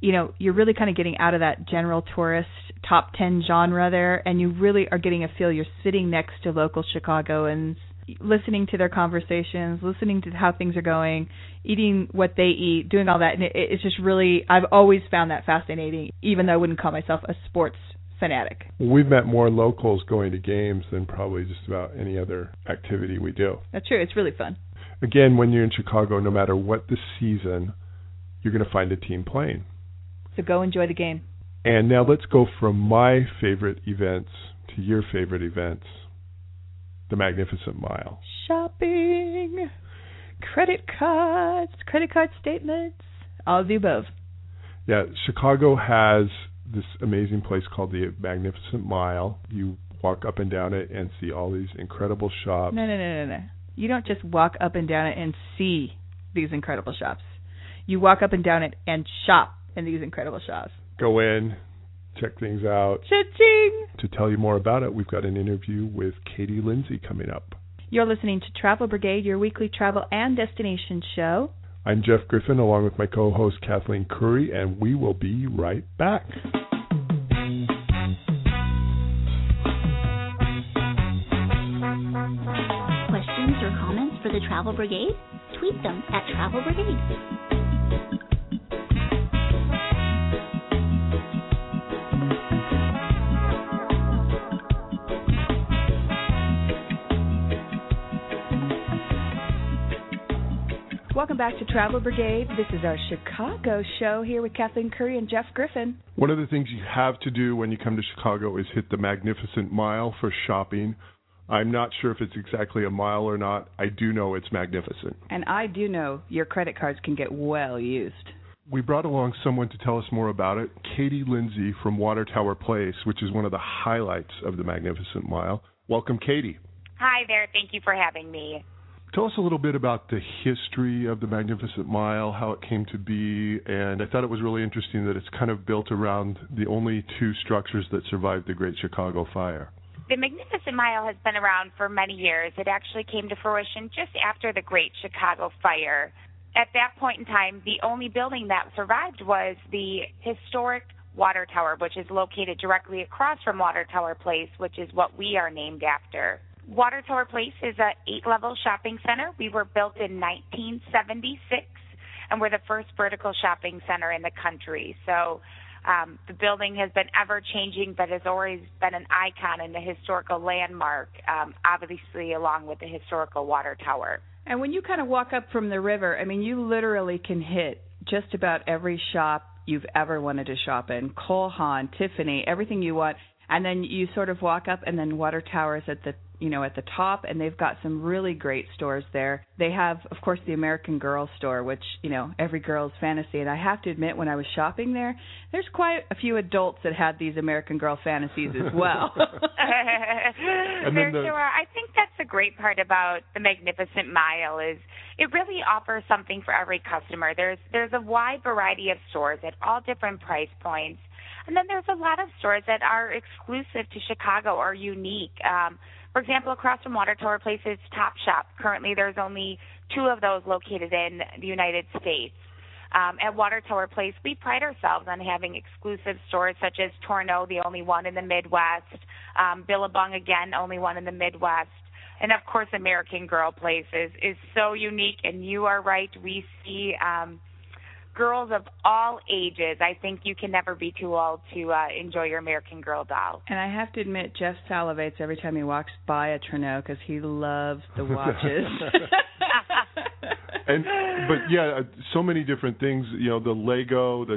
you're really kind of getting out of that general tourist top 10 genre there, and you really are getting a feel. You're sitting next to local Chicagoans, listening to their conversations, listening to how things are going, eating what they eat, doing all that. And it's just really, I've always found that fascinating, even though I wouldn't call myself a sports fanatic. We've met more locals going to games than probably just about any other activity we do. That's true. It's really fun. Again, when you're in Chicago, no matter what the season, you're going to find a team playing. So go enjoy the game. And now let's go from my favorite events to your favorite events, the Magnificent Mile. Shopping, credit card statements, all of the above. Yeah, Chicago has this amazing place called the Magnificent Mile. You walk up and down it and see all these incredible shops. No. You don't just walk up and down it and see these incredible shops. you walk up and down it and shop in these incredible shops. Go in, check things out. Cha-ching! To tell you more about it, we've got an interview with Katie Lindsay coming up. You're listening to Travel Brigade, your weekly travel and destination show. I'm Jeff Griffin, along with my co-host Kathleen Curry, and we will be right back. Questions or comments for the Travel Brigade? Tweet them at Travel Brigade. Welcome back to Travel Brigade. This is our Chicago show here with Kathleen Curry and Jeff Griffin. One of the things you have to do when you come to Chicago is hit the Magnificent Mile for shopping. I'm not sure if it's exactly a mile or not. I do know it's magnificent. And I do know your credit cards can get well used. We brought along someone to tell us more about it, Katie Lindsay from Water Tower Place, which is one of the highlights of the Magnificent Mile. Welcome, Katie. Hi there. Thank you for having me. Tell us a little bit about the history of the Magnificent Mile, how it came to be, and I thought it was really interesting that it's kind of built around the only two structures that survived the Great Chicago Fire. The Magnificent Mile has been around for many years. It actually came to fruition just after the Great Chicago Fire. At that point in time, the only building that survived was the historic Water Tower, which is located directly across from Water Tower Place, which is what we are named after. Water Tower Place is an 8-level shopping center. We were built in 1976, and we're the first vertical shopping center in the country. So the building has been ever-changing, but has always been an icon and a historical landmark, obviously along with the historical Water Tower. And when you kind of walk up from the river, I mean, you literally can hit just about every shop you've ever wanted to shop in, Cole Haan, Tiffany, everything you want. And then you sort of walk up, and then Water Tower is at the top, and they've got some really great stores there. They have, of course, the American Girl store, which, every girl's fantasy. And I have to admit, when I was shopping there's quite a few adults that had these American Girl fantasies as well. There are. I think that's the great part about the Magnificent Mile is it really offers something for every customer. There's a wide variety of stores at all different price points. And then there's a lot of stores that are exclusive to Chicago or unique. For example, across from Water Tower Place is Top Shop. Currently, there's only 2 of those located in the United States. At Water Tower Place, we pride ourselves on having exclusive stores such as Torno, the only one in the Midwest, Billabong, again, only one in the Midwest, and, of course, American Girl Place is so unique, and you are right. We see girls of all ages. I think you can never be too old to enjoy your American Girl doll. And I have to admit, Jeff salivates every time he walks by a Trenot because he loves the watches. So many different things. The Lego, the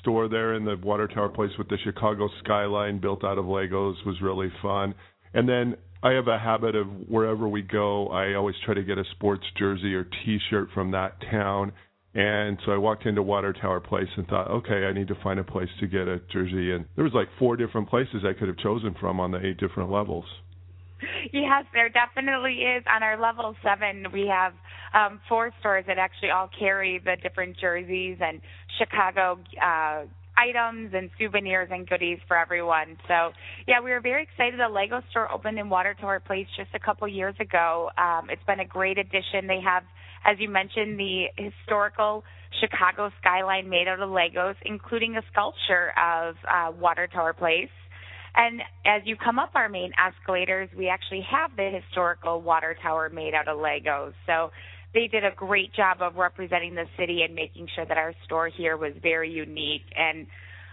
store there in the Water Tower Place with the Chicago skyline built out of Legos was really fun. And then I have a habit of wherever we go, I always try to get a sports jersey or T-shirt from that town. And so I walked into Water Tower Place and thought, okay, I need to find a place to get a jersey. And there was 4 different places I could have chosen from on the 8 different levels. Yes, there definitely is. On our level 7, we have 4 stores that actually all carry the different jerseys and Chicago items and souvenirs and goodies for everyone. So, yeah, we were very excited. The Lego store opened in Water Tower Place just a couple years ago. It's been a great addition. They have, as you mentioned, the historical Chicago skyline made out of Legos, including a sculpture of Water Tower Place. And as you come up our main escalators, we actually have the historical Water Tower made out of Legos. So they did a great job of representing the city and making sure that our store here was very unique. And,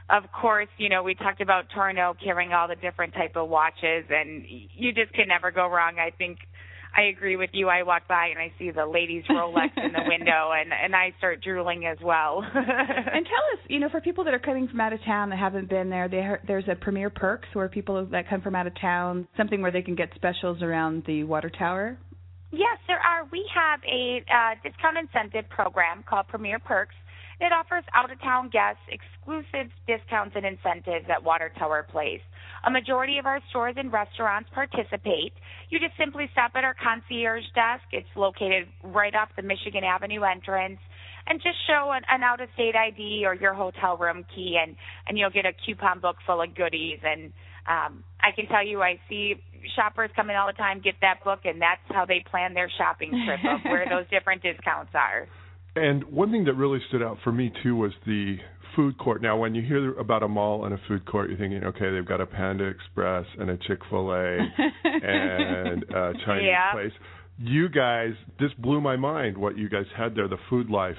of course, we talked about Torno carrying all the different type of watches, and you just can never go wrong, I think. I agree with you. I walk by and I see the ladies' Rolex in the window, and I start drooling as well. And tell us, for people that are coming from out of town that haven't been there, there's a Premier Perks where people that come from out of town, something where they can get specials around the Water Tower? Yes, there are. We have a discount incentive program called Premier Perks. It offers out-of-town guests exclusive discounts and incentives at Water Tower Place. A majority of our stores and restaurants participate. You just simply stop at our concierge desk. It's located right off the Michigan Avenue entrance, and just show an out-of-state ID or your hotel room key, and you'll get a coupon book full of goodies. And I can tell you, I see shoppers coming all the time, get that book, and that's how they plan their shopping trip of where those different discounts are. And one thing that really stood out for me, too, was the food court. Now, when you hear about a mall and a food court, you're thinking, okay, they've got a Panda Express and a Chick-fil-A and a Chinese place. You guys, this blew my mind what you guys had there, the food life.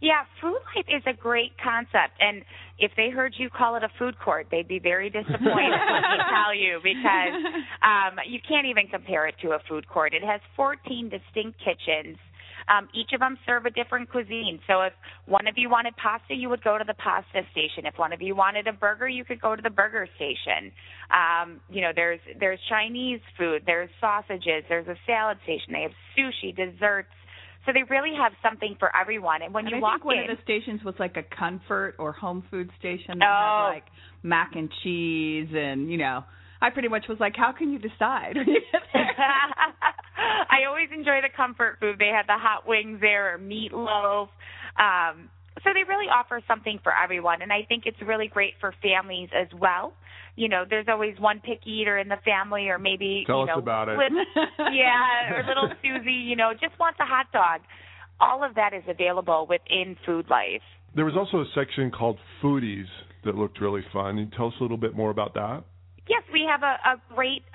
Yeah, food life is a great concept. And if they heard you call it a food court, they'd be very disappointed, let me tell you, because you can't even compare it to a food court. It has 14 distinct kitchens. Each of them serve a different cuisine. So if one of you wanted pasta, you would go to the pasta station. If one of you wanted a burger, you could go to the burger station. You know, there's Chinese food, there's sausages, there's a salad station. They have sushi, desserts. So they really have something for everyone. And when you walk in, I think one of the stations was like a comfort or home food station that had like mac and cheese and, you know. I pretty much was like, how can you decide? I always enjoy the comfort food. They had the hot wings there or meatloaf. So they really offer something for everyone, and I think it's really great for families as well. You know, there's always one picky eater in the family, or maybe, Tell us about it. Or little Susie, you know, just wants a hot dog. All of that is available within food life. There was also a section called Foodies that looked really fun. Can you tell us a little bit more about that? Yes, we have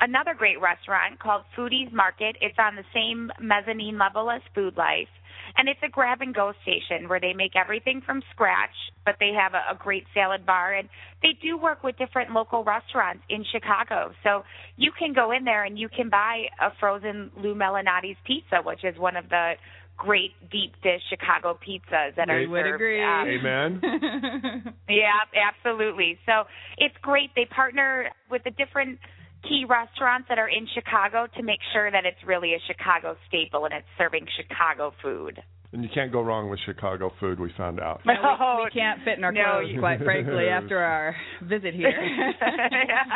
another great restaurant called Foodies Market. It's on the same mezzanine level as Food Life, and it's a grab-and-go station where they make everything from scratch, but they have a great salad bar, and they do work with different local restaurants in Chicago. So you can go in there and you can buy a frozen Lou Malnati's Pizza, which is one of the great deep dish Chicago pizzas that are served. Agree. Amen. Yeah, absolutely. So it's great. They partner with the different key restaurants that are in Chicago to make sure that it's really a Chicago staple and it's serving Chicago food. And you can't go wrong with Chicago food, we found out. No, we can't fit in our clothes, quite frankly, after our visit here.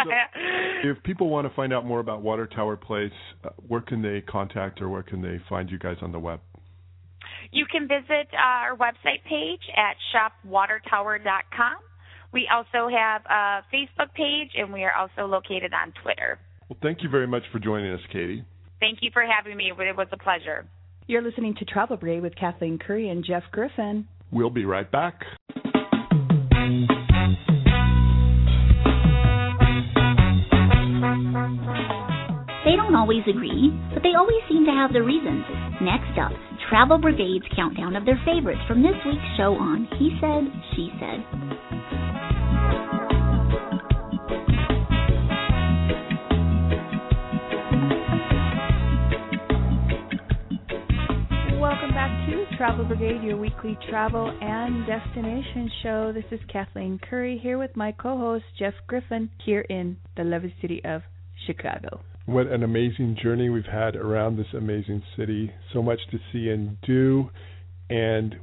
So, if people want to find out more about Water Tower Place, where can they contact or where can they find you guys on the web? You can visit our website page at shopwatertower.com. We also have a Facebook page, and we are also located on Twitter. Well, thank you very much for joining us, Katie. Thank you for having me. It was a pleasure. You're listening to Travel Brigade with Kathleen Curry and Jeff Griffin. We'll be right back. They don't always agree, but they always seem to have their reasons. Next up, Travel Brigade's countdown of their favorites from this week's show on He Said, She Said. Welcome back to Travel Brigade, your weekly travel and destination show. This is Kathleen Curry here with my co-host, Jeff Griffin, here in the lovely city of Chicago. What an amazing journey we've had around this amazing city. So much to see and do, and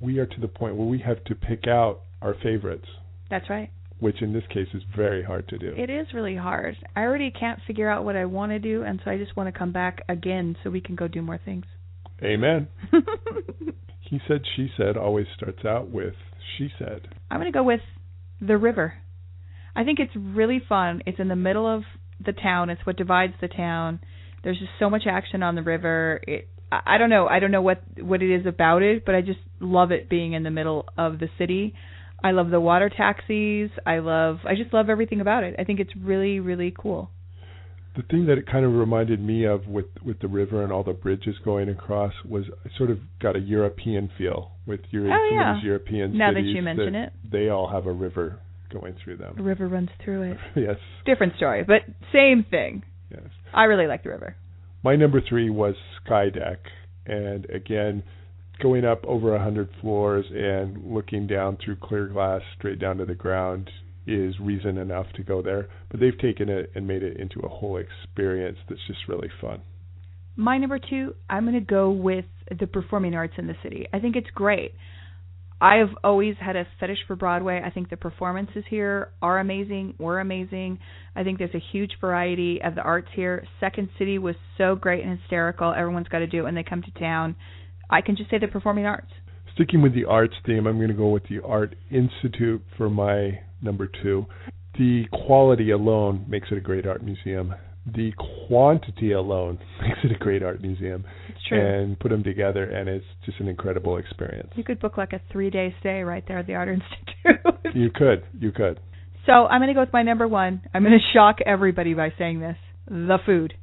we are to the point where we have to pick out our favorites. That's right. Which in this case is very hard to do. It is really hard. I already can't figure out what I want to do, and so I just want to come back again so we can go do more things. Amen. He Said, She Said always starts out with she said. I'm going to go with the river. I think it's really fun. It's in the middle of the town. It's what divides the town. There's just so much action on the river. I don't know. I don't know what it is about it, but I just love it being in the middle of the city. I love the water taxis. I just love everything about it. I think it's really, really cool. The thing that it kind of reminded me of with the river and all the bridges going across was I sort of got a European feel with these European cities. Now that you mention it. They all have a river going through them. The river runs through it. Yes. Different story, but same thing. Yes. I really like the river. My number 3 was Skydeck. And again, going up over 100 floors and looking down through clear glass straight down to the ground is reason enough to go there, but they've taken it and made it into a whole experience that's just really fun. My number 2, I'm going to go with the performing arts in the city. I think it's great. I've always had a fetish for Broadway. I think the performances here are amazing, were amazing. I think there's a huge variety of the arts here. Second City was so great and hysterical. Everyone's got to do it when they come to town. I can just say the performing arts. Sticking with the arts theme, I'm going to go with the Art Institute for my number two. The quality alone makes it a great art museum. The quantity alone makes it a great art museum. It's true. And put them together, and it's just an incredible experience. You could book like a 3-day stay right there at the Art Institute. You could. So I'm going to go with my number one. I'm going to shock everybody by saying this. The food.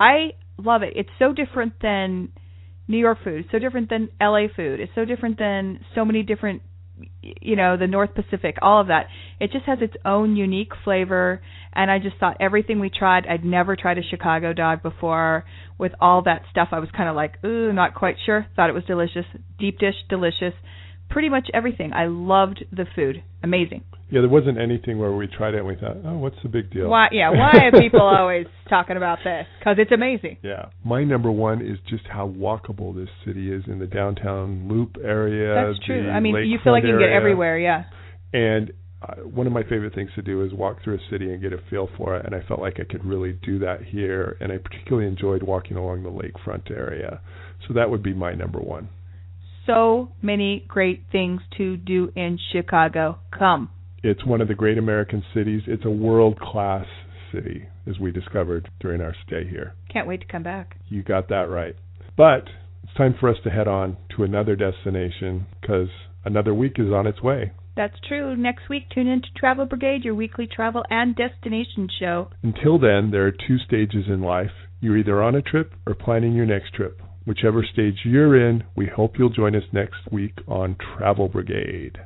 I love it. It's so different than New York food. It's so different than L.A. food. It's so different than so many different, you know, the North Pacific, all of that. It just has its own unique flavor, and I just thought everything we tried, I'd never tried a Chicago dog before. With all that stuff, I was kind of like, ooh, not quite sure. Thought it was delicious. Deep dish, delicious. Pretty much everything. I loved the food. Amazing. Yeah, there wasn't anything where we tried it and we thought, oh, what's the big deal? Why are people always talking about this? Because it's amazing. Yeah. My number one is just how walkable this city is in the downtown loop area. That's true. I mean, you feel like you can get everywhere, yeah. And one of my favorite things to do is walk through a city and get a feel for it, and I felt like I could really do that here, and I particularly enjoyed walking along the lakefront area. So that would be my number one. So many great things to do in Chicago. Come. It's one of the great American cities. It's a world-class city, as we discovered during our stay here. Can't wait to come back. You got that right. But it's time for us to head on to another destination because another week is on its way. That's true. Next week, tune in to Travel Brigade, your weekly travel and destination show. Until then, there are two stages in life. You're either on a trip or planning your next trip. Whichever stage you're in, we hope you'll join us next week on Travel Brigade.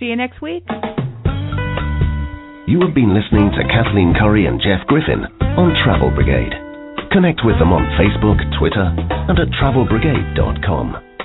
See you next week. You have been listening to Kathleen Curry and Jeff Griffin on Travel Brigade. Connect with them on Facebook, Twitter, and at travelbrigade.com.